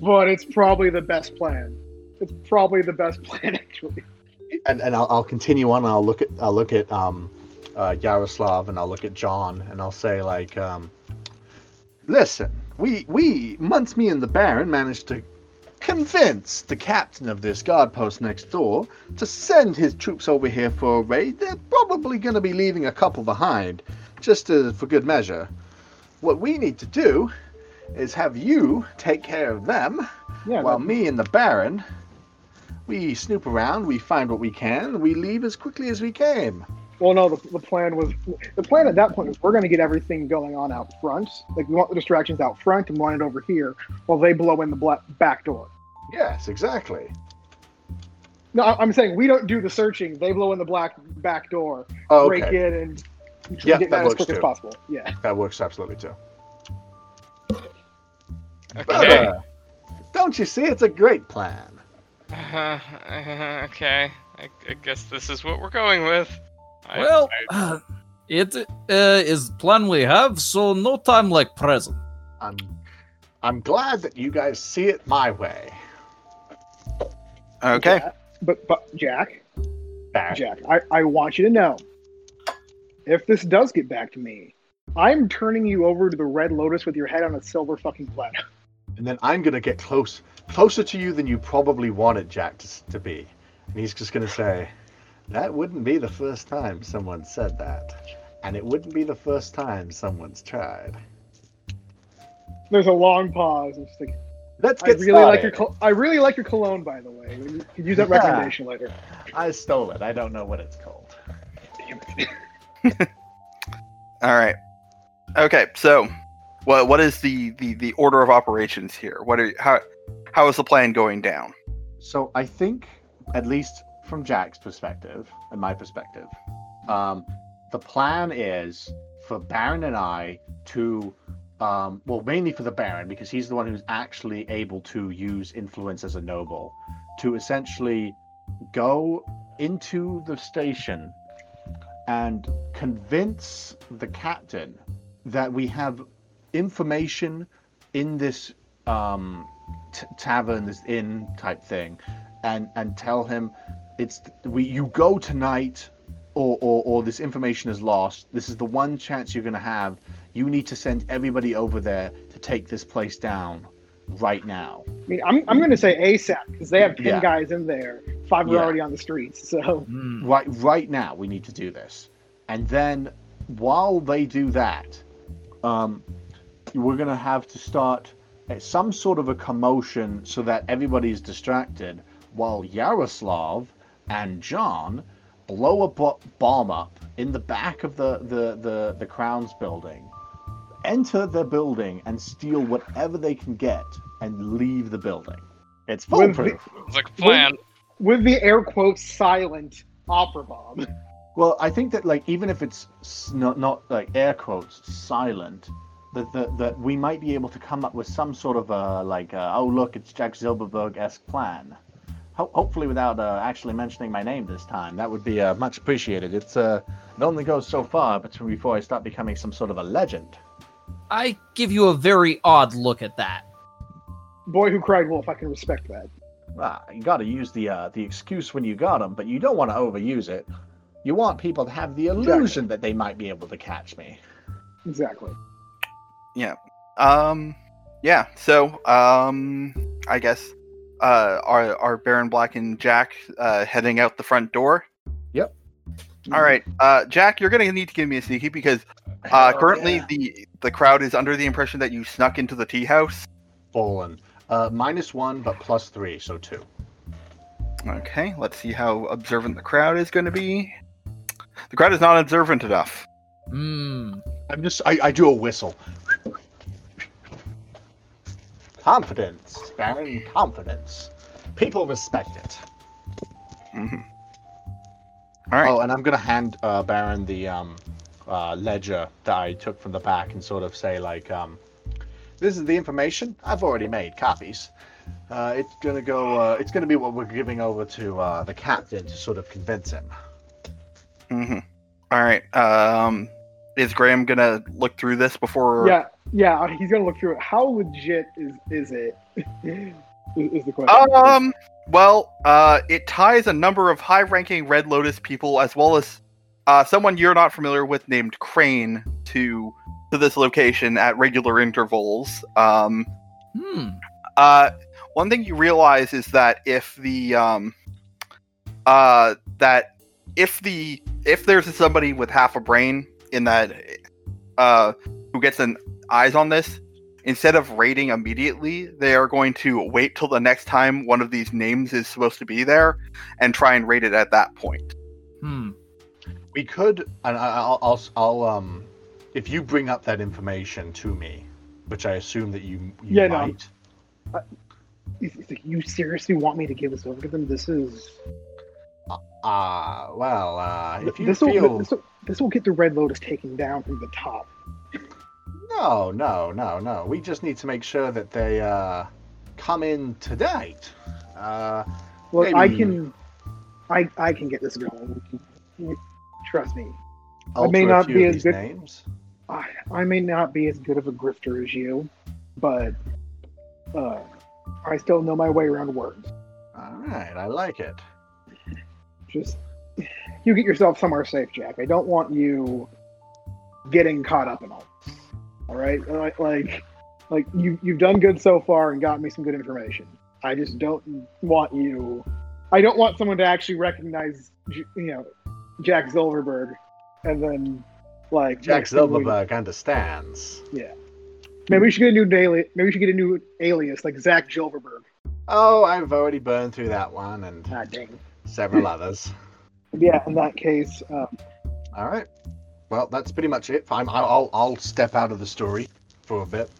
but it's probably the best plan. It's probably the best plan, actually. And and I'll, I'll continue on, and I'll look at, I'll look at um, uh, Yaroslav, and I'll look at John, and I'll say, like, um, listen, We, we, once me and the Baron managed to convince the captain of this guard post next door to send his troops over here for a raid, they're probably going to be leaving a couple behind, just to, for good measure. What we need to do is have you take care of them, yeah, while that... me and the Baron, we snoop around, we find what we can, we leave as quickly as we came. Well, no, the, the plan was, the plan at that point was we're going to get everything going on out front. Like, we want the distractions out front and want it over here while they blow in the black, back door. Yes, exactly. No, I'm saying we don't do the searching. They blow in the black back door, oh, okay. break in, and yep, get that as quick too. as possible. Yeah, that works absolutely too. Okay. Brother, don't you see? It's a great plan. Uh, uh, okay, I, I guess this is what we're going with. I, well, I, uh, it uh, is plan we have, so no time like present. I'm, I'm glad that you guys see it my way. Okay. Yeah, but, but, Jack, back. Jack, I, I want you to know, if this does get back to me, I'm turning you over to the Red Lotus with your head on a silver fucking platter. And then I'm going to get close, closer to you than you probably wanted Jack to, to be. And he's just going to say... That wouldn't be the first time someone said that. And it wouldn't be the first time someone's tried. There's a long pause. I'm just like, Let's get I really started. Like your col- I really like your cologne, by the way. You can use that yeah. recommendation later. I stole it. I don't know what it's called. Damn it. All right. Okay, so what what is the, the, the order of operations here? What are how how is the plan going down? So I think at least from Jack's perspective and my perspective, um, the plan is for Baron and I to, um, well, mainly for the Baron, because he's the one who's actually able to use influence as a noble, to essentially go into the station and convince the captain that we have information in this um, t- tavern, this inn type thing, and, and tell him, It's we. You go tonight, or, or or this information is lost. This is the one chance you're gonna have. You need to send everybody over there to take this place down right now. I mean, I'm I'm gonna say ASAP because they have ten yeah. guys in there. Five are yeah. already on the streets. So right right now we need to do this. And then while they do that, um, we're gonna have to start some sort of a commotion so that everybody's distracted while Yaroslav and John blow a bo- bomb up in the back of the, the, the, the Crown's building, enter the building and steal whatever they can get and leave the building. It's foolproof. It's like a plan. With, with the air quotes silent opera bomb. Well, I think that, like, even if it's not, not like air quotes silent, that, that, that we might be able to come up with some sort of a, like, a, oh look, it's Jack Zilberberg-esque plan. Hopefully without uh, actually mentioning my name this time. That would be uh, much appreciated. It's uh, it only goes so far before I start becoming some sort of a legend. I give you a very odd look at that. Boy who cried wolf, I can respect that. Ah, you gotta use the uh, the excuse when you got them, but you don't want to overuse it. You want people to have the illusion exactly. that they might be able to catch me. Exactly. Yeah. Um. Yeah, so, um, I guess... Uh, are, are Baron Black and Jack uh, heading out the front door? Yep. All right, uh, Jack, you're going to need to give me a sneaky because uh, oh, currently yeah. the, the crowd is under the impression that you snuck into the tea house. Bolin. Uh, minus one, but plus three, so two. Okay, let's see how observant the crowd is going to be. The crowd is not observant enough. Mm. I'm just, I, I do a whistle. Confidence, Baron, confidence. People respect it. Mm-hmm. All right. Oh, and I'm going to hand uh, Baron the um, uh, ledger that I took from the back and sort of say, like, um, this is the information. I've already made copies. Uh, it's going to go, uh, it's going to be what we're giving over to uh, the captain to sort of convince him. Mm-hmm. All right. Um, is Graham going to look through this before? Yeah, yeah, he's going to look through it. How legit is, is it? is the question. Um... Well, uh, it ties a number of high-ranking Red Lotus people, as well as uh, someone you're not familiar with named Crane, to to this location at regular intervals. Um, hmm. Uh, one thing you realize is that if the um, uh, that if the if there's somebody with half a brain in that uh, who gets an eyes on this. Instead of raiding immediately, they are going to wait till the next time one of these names is supposed to be there and try and raid it at that point. Hmm. We could, and I'll, I'll, I'll um, if you bring up that information to me, which I assume that you, you yeah, might. No. Uh, you seriously want me to give this over to them? This is. Ah, uh, well, uh, if you this feel. Will, this, will, this will get the Red Lotus taken down from the top. No, no, no, no. We just need to make sure that they uh, come in tonight. Uh, well, maybe... I can, I I can get this going. Trust me. Alter I may not be as good. Names. I I may not be as good of a grifter as you, but uh, I still know my way around words. All right, I like it. Just you get yourself somewhere safe, Jack. I don't want you getting caught up in all. All right, like, like, like you, you've done good so far and got me some good information. I just don't want you. I don't want someone to actually recognize, you know, Jack Zilberberg, and then like Jack Zilberberg we, understands. Yeah, maybe we should get a new daily. Maybe we should get a new alias, like Zach Zilberberg. Oh, I've already burned through that one and ah, dang. several others. Yeah, in that case. Um, all right. Well, that's pretty much it. Fine, I'll I'll step out of the story for a bit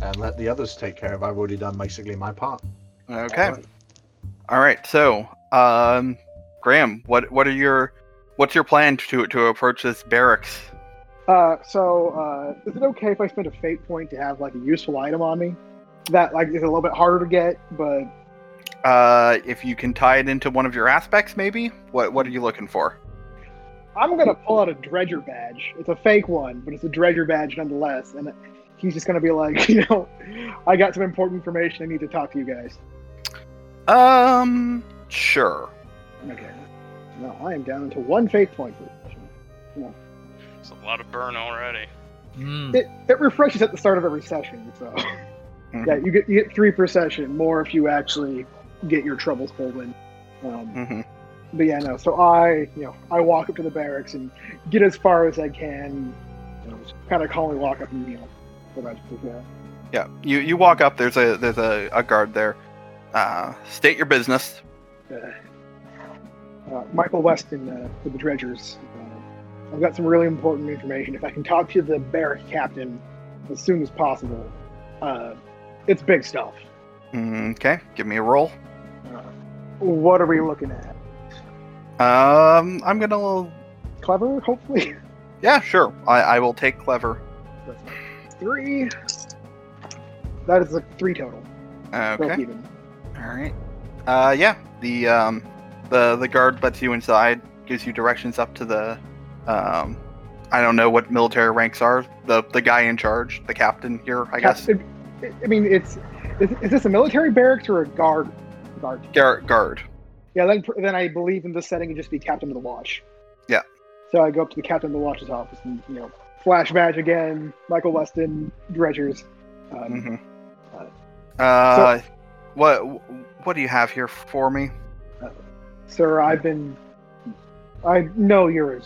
and let the others take care of. I've already done basically my part. Okay. All right. All right. So, um, Graham, what what are your what's your plan to to approach this barracks? Uh, so uh, is it okay if I spend a fate point to have like a useful item on me that like is a little bit harder to get, but uh, if you can tie it into one of your aspects, maybe. What what are you looking for? I'm going to pull out a dredger badge. It's a fake one, but it's a dredger badge nonetheless. And he's just going to be like, you know, I got some important information. I need to talk to you guys. Um, sure. Okay. No, I am down to one fake point for this. No. It's a lot of burn already. Mm. It it refreshes at the start of every session. So mm-hmm. yeah, you get you get three per session, more if you actually get your troubles pulled in. Um, mm-hmm. But yeah, no, so I, you know, I walk up to the barracks and get as far as I can, you know, just kind of calmly walk up and, you know, go back to the Yeah, you, you walk up, there's a there's a, a guard there. Uh, state your business. Uh, uh, Michael Weston uh, with the Dredgers. Uh, I've got some really important information. If I can talk to the barrack captain as soon as possible, uh, it's big stuff. Okay, give me a roll. Uh, what are we looking at? Um, I'm gonna... Clever, hopefully? Yeah, sure. I, I will take clever. Three. That is a three total. Okay. Alright. Uh, yeah. The, um, the, the guard lets you inside, gives you directions up to the, um, I don't know what military ranks are. The, the guy in charge, the captain here, I Cap- guess. It, it, I mean, it's... Is, is this a military barracks or a guard? Guard. Gar- guard. Yeah, then then I believe in this setting it'd just be Captain of the Watch. Yeah. So I go up to the Captain of the Watch's office and, you know, flash badge again, Michael Weston, Dredgers. Um, mm-hmm. Uh, uh so, what what do you have here for me? Uh, sir, I've been I know you're a,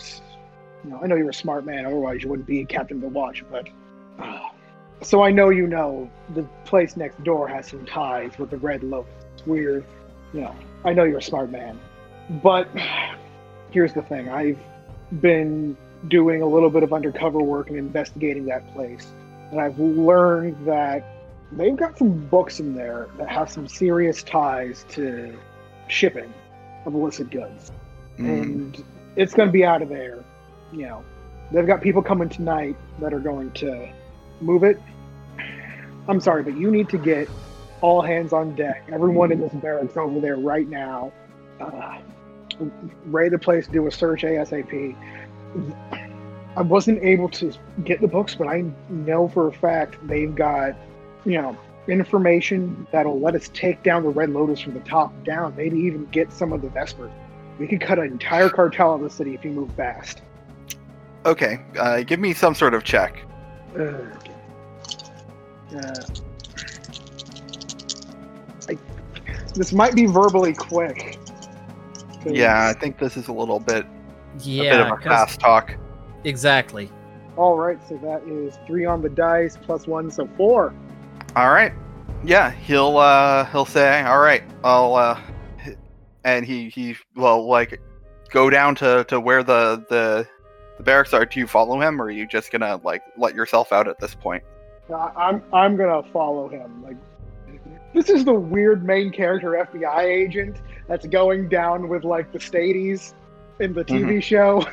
you know, I know you're a smart man. Otherwise, you wouldn't be captain of the watch. But uh, so I know you know the place next door has some ties with the Red Lotus. We're, you know, I know you're a smart man. But here's the thing: I've been doing a little bit of undercover work and investigating that place, and I've learned that they've got some books in there that have some serious ties to shipping of illicit goods. Mm. And it's going to be out of there. You know, they've got people coming tonight that are going to move it. I'm sorry, but you need to get all hands on deck. Everyone in this barracks over there right now. Uh, raid the place, do a search ASAP. I wasn't able to get the books, but I know for a fact they've got, you know, information that'll let us take down the Red Lotus from the top down, maybe even get some of the Vespers. We could cut an entire cartel out of the city if you move fast. Okay, uh, give me some sort of check. Uh, okay. uh, I, this might be verbally quick. Yeah, I think this is a little bit, yeah, a bit of a fast talk. Exactly. All right, so that is three on the dice, plus one, so four. All right. Yeah, he'll uh, he'll say, all right, I'll... Uh, and he, he will, like, go down to, to where the, the the barracks are. Do you follow him, or are you just going to, like, let yourself out at this point? I'm I'm going to follow him. Like, this is the weird main character F B I agent that's going down with, like, the Stadies in the T V mm-hmm. show.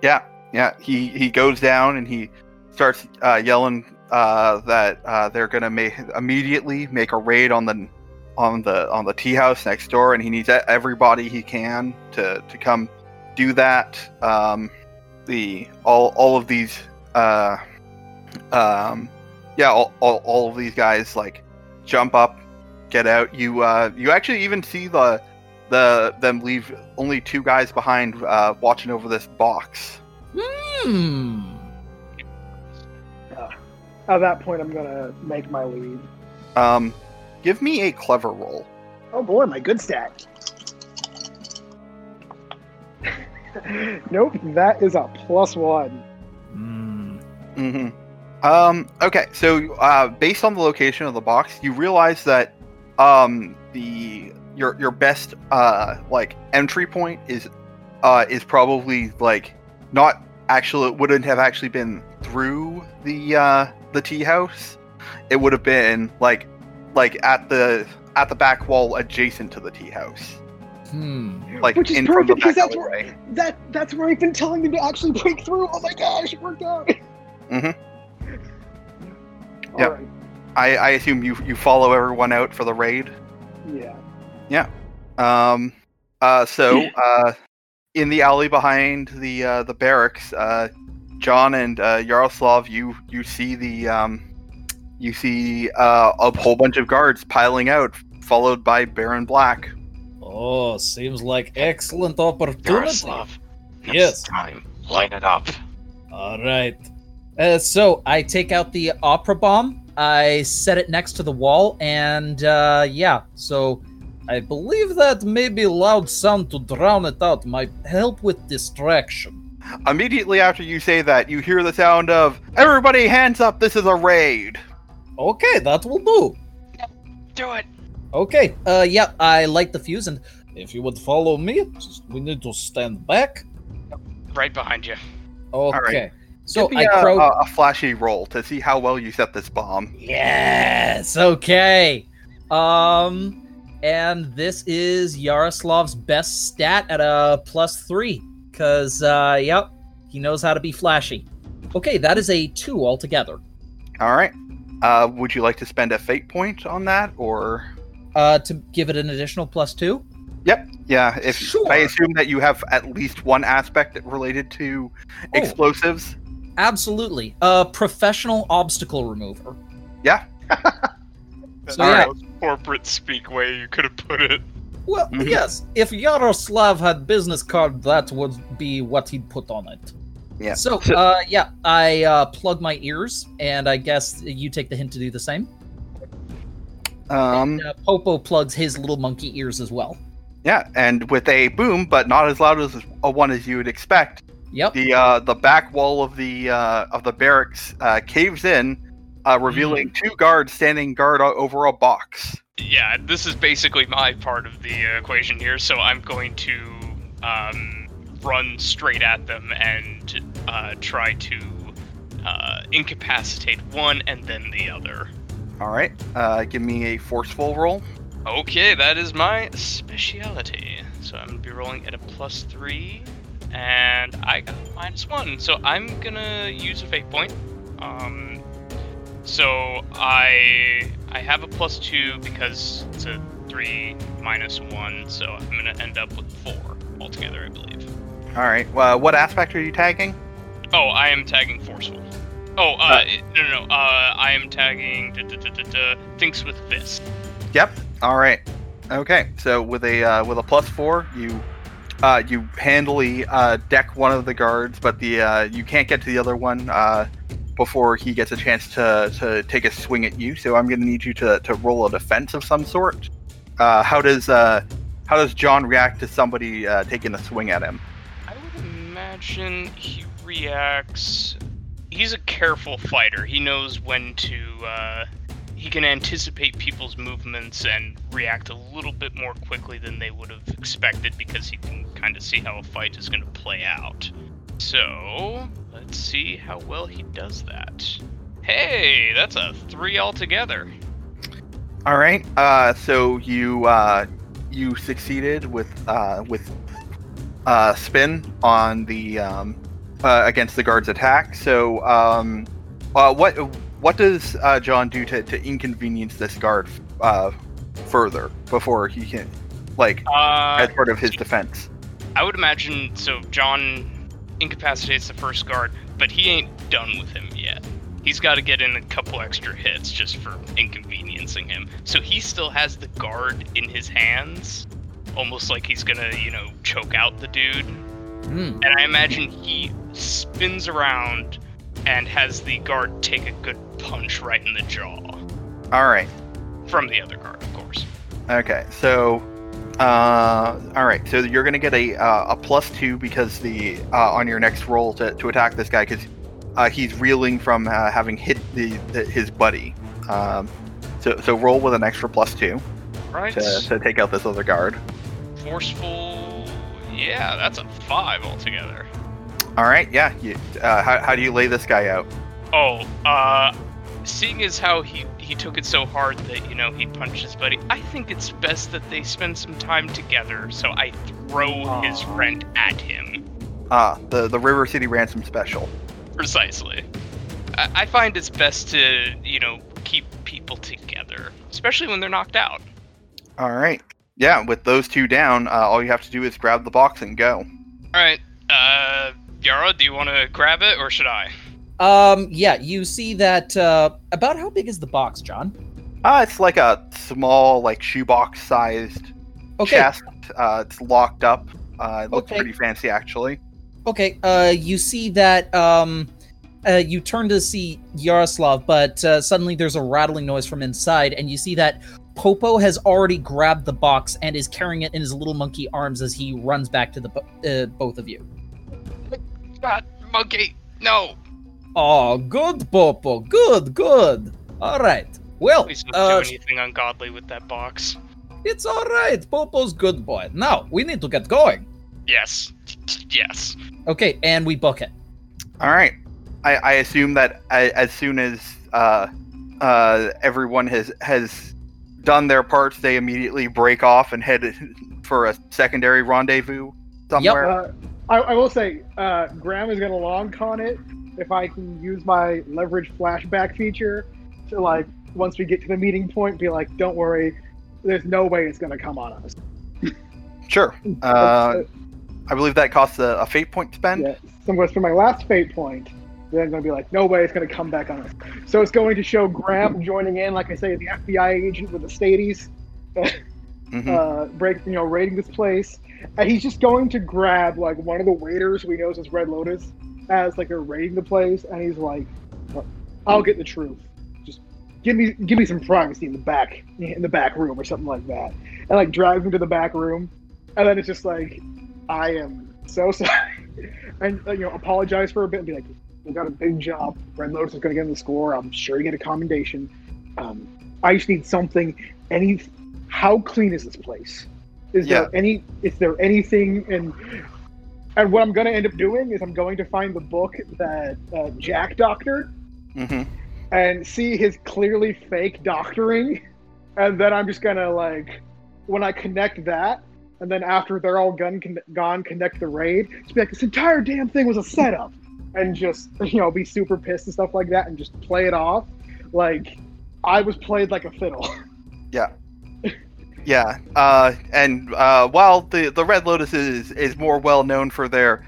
Yeah, yeah. He, he goes down, and he starts uh, yelling uh, that uh, they're going to make immediately make a raid on the... on the on the tea house next door, and he needs everybody he can to, to come do that. Um, the all all of these uh, um, yeah all, all all of these guys like jump up, get out. You uh, you actually even see the the them leave only two guys behind uh, watching over this box. Hmm. Uh, at that point, I'm gonna make my lead. Um. Give me a clever roll. Oh boy, my good stat. Nope, that is a plus one. Mm. Mm-hmm. Um, okay, so uh, based on the location of the box, you realize that um, the your your best uh, like entry point is uh, is probably like not actually, it wouldn't have actually been through the uh, the tea house. It would have been like. Like at the at the back wall adjacent to the tea house, hmm. like which is in perfect because that's where way. that that's where I've been telling them to actually break through. Oh my gosh, it worked out. Mm-hmm. All yep. right. I, I assume you you follow everyone out for the raid. Yeah. Yeah. Um. Uh. So. uh. In the alley behind the uh, the barracks, uh, John and uh, Yaroslav, you you see the um. You see uh, a whole bunch of guards piling out, followed by Baron Black. Oh, seems like excellent opportunity. Yaroslav, yes. Time. Line it up. All right. Uh, so I take out the opera bomb. I set it next to the wall, and uh, yeah. So I believe that maybe loud sound to drown it out might help with distraction. Immediately after you say that, you hear the sound of "Everybody, hands up! This is a raid." Okay, that will do. Do it. Okay, uh, yeah, I light the fuse, and if you would follow me, we need to stand back. Right behind you. Okay. All right. So I a, crow- a flashy roll to see how well you set this bomb. Yes, okay. Um, and this is Yaroslav's best stat at a plus three, because, uh, yep, he knows how to be flashy. Okay, that is a two altogether. All right. Uh, would you like to spend a fate point on that, or uh, to give it an additional plus two? Yep. Yeah. If sure. I assume that you have at least one aspect related to oh, explosives. Absolutely. Uh, professional obstacle remover. Yeah. So, yeah. Corporate speak way you could have put it. Well, mm-hmm. yes. If Yaroslav had business card, that would be what he'd put on it. Yeah. So, uh, yeah, I uh, plug my ears, and I guess you take the hint to do the same. Um, and, uh, Popo plugs his little monkey ears as well. Yeah, and with a boom, but not as loud as a one as you would expect. Yep. The uh, the back wall of the uh, of the barracks uh, caves in, uh, revealing mm. two guards standing guard over a box. Yeah, this is basically my part of the equation here, so I'm going to um, run straight at them and uh, try to uh, incapacitate one and then the other. All right, uh, give me a forceful roll. Okay, that is my speciality. So I'm going to be rolling at a plus three, and I got a minus one. So I'm going to use a fate point. Um, so I I have a plus two because it's a three minus one, so I'm going to end up with four altogether, I believe. All right, well, what aspect are you tagging? Oh, I am tagging forceful. Oh, uh, oh. no, no, no. Uh, I am tagging da, da, da, da, da, thinks with fist. Yep. All right. Okay. So with a uh, with a plus four, you uh, you handily uh, deck one of the guards, but the uh, you can't get to the other one uh, before he gets a chance to, to take a swing at you. So I'm going to need you to, to roll a defense of some sort. Uh, how does uh, how does John react to somebody uh, taking a swing at him? I would imagine he reacts. He's a careful fighter. He knows when to. Uh... He can anticipate people's movements and react a little bit more quickly than they would have expected because he can kind of see how a fight is going to play out. So, let's see how well he does that. Hey, that's a three altogether. All right. Uh, so you uh, you succeeded with uh, with uh, spin on the um, uh, against the guard's attack. So, um, uh, what? What does uh, John do to, to inconvenience this guard uh, further before he can, like, uh, as part of his defense? I would imagine, so John incapacitates the first guard, but he ain't done with him yet. He's got to get in a couple extra hits just for inconveniencing him. So he still has the guard in his hands, almost like he's going to, you know, choke out the dude. Mm. And I imagine he spins around and has the guard take a good punch right in the jaw. All right. From the other guard, of course. Okay, so, uh, all right. So you're going to get a uh, a plus two because the uh, on your next roll to, to attack this guy because uh, he's reeling from uh, having hit the, the his buddy. Um, so so roll with an extra plus two. Right. To, to take out this other guard. Forceful. Yeah, that's a five altogether. All right, yeah. You, uh, how how do you lay this guy out? Oh, uh, seeing as how he, he took it so hard that, you know, he punched his buddy, I think it's best that they spend some time together, so I throw Aww. his rent at him. Ah, the, the River City Ransom Special. Precisely. I, I find it's best to, you know, keep people together, especially when they're knocked out. All right. Yeah, with those two down, uh, all you have to do is grab the box and go. All right, uh... Yara, do you want to grab it, or should I? Um, yeah, you see that, uh, about how big is the box, John? Uh, it's like a small, like, shoebox-sized okay. chest. Uh, it's locked up. Uh, it looks okay. pretty fancy, actually. Okay, uh, you see that, um, uh, you turn to see Yaroslav, but, uh, suddenly there's a rattling noise from inside, and you see that Popo has already grabbed the box and is carrying it in his little monkey arms as he runs back to the, bo- uh, both of you. God, monkey, no. Oh, good, Popo. Good, good. All right. Well, please don't uh, do anything ungodly with that box. It's all right. Popo's good boy. Now, we need to get going. Yes. Yes. Okay, and we book it. All right. I, I assume that I, as soon as uh, uh, everyone has, has done their parts, they immediately break off and head for a secondary rendezvous somewhere. Yep. Uh, I, I will say, uh, Graham is going to long con it if I can use my leverage flashback feature to, like, once we get to the meeting point, be like, don't worry, there's no way it's going to come on us. Sure. Uh, I believe that costs a, a fate point spend. Yeah, so I'm going to spend my last fate point, then I'm going to be like, no way it's going to come back on us. So it's going to show Graham joining in, like I say, the F B I agent with the Stadies, mm-hmm. uh, break, you know, raiding this place. And he's just going to grab, like, one of the waiters we know as Red Lotus as, like, they're raiding the place, and he's like, I'll get the truth. Just give me give me some privacy in the back in the back room or something like that. And, like, drives him to the back room, And then it's just like, I am so sorry. And, you know, apologize for a bit and be like, we got a big job. Red Lotus is going to get in the score. I'm sure you get a commendation. Um, I just need something. Any, how clean is this place? Is yeah. there any? Is there anything? And and what I'm going to end up doing is I'm going to find the book that uh, Jack doctored, mm-hmm. and see his clearly fake doctoring, and then I'm just going to like, when I connect that, and then after they're all gun con- gone, connect the raid. Just be like, this entire damn thing was a setup, and just, you know, be super pissed and stuff like that, and just play it off like I was played like a fiddle. Yeah. Yeah, uh, and uh, while the, the Red Lotus is, is more well known for their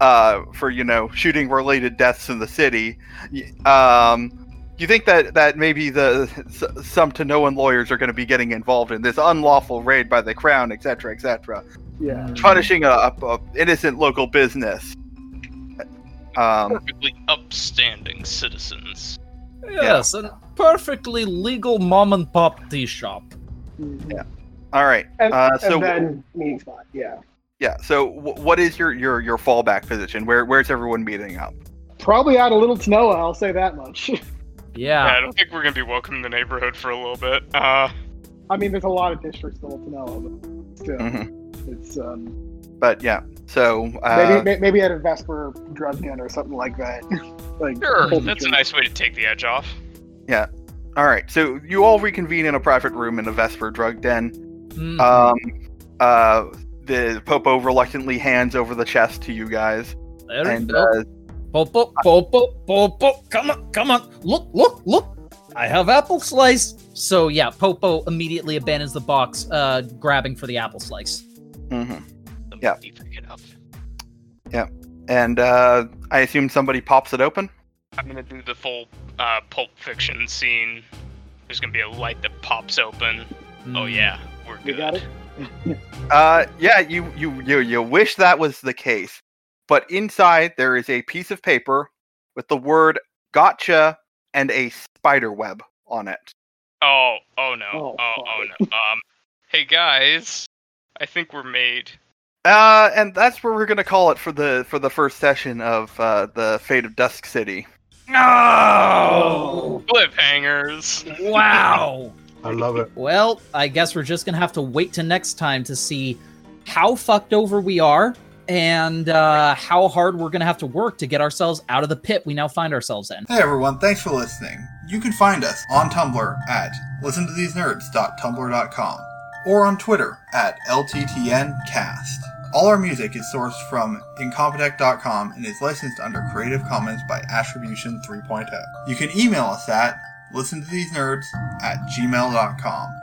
uh, for you know shooting related deaths in the city, um, you think that, that maybe the some Tanoan lawyers are going to be getting involved in this unlawful raid by the Crown, et cetera, et cetera. Yeah, punishing a, a innocent local business. Um, perfectly upstanding citizens. Yes, yeah. A perfectly legal mom and pop tea shop. Yeah. All right. And, uh, so and then meeting spot. Yeah. Yeah. So w- what is your, your, your fallback position? Where where's everyone meeting up? Probably out of Little Tanoa. I'll say that much. yeah. yeah. I don't think we're gonna be welcome in the neighborhood for a little bit. Uh. I mean, there's a lot of districts in Little Tanoa, but still, mm-hmm. it's um. But yeah. So uh, maybe maybe at a Vesper drug den or something like that. like sure. That's a nice way to take the edge off. Yeah. All right, so you all reconvene in a private room in a Vesper drug den. Mm-hmm. Um, uh, the Popo reluctantly hands over the chest to you guys. There and, you go. Uh, Popo, Popo, Popo, come on, come on, look, look, look, I have apple slice. So yeah, Popo immediately abandons the box, uh, grabbing for the apple slice. Mm-hmm. Yeah. Yeah, and uh, I assume somebody pops it open? I'm gonna do the full uh, Pulp Fiction scene. There's gonna be a light that pops open. Mm. Oh yeah, we're good. You got it? uh, yeah, you, you you you wish that was the case, but inside there is a piece of paper with the word "gotcha" and a spider web on it. Oh oh no oh oh, oh no um hey guys, I think we're made. Uh, and that's where we're gonna call it for the for the first session of uh, the Fate of Dusk City. No! Cliffhangers. Wow. I love it. Well, I guess we're just going to have to wait till next time to see how fucked over we are and uh, how hard we're going to have to work to get ourselves out of the pit we now find ourselves in. Hey, everyone. Thanks for listening. You can find us on Tumblr at listen to these nerds dot tumblr dot com or on Twitter at L T T N cast. All our music is sourced from Incompetech dot com and is licensed under Creative Commons by Attribution three point oh. You can email us at listen to these nerds at gmail dot com.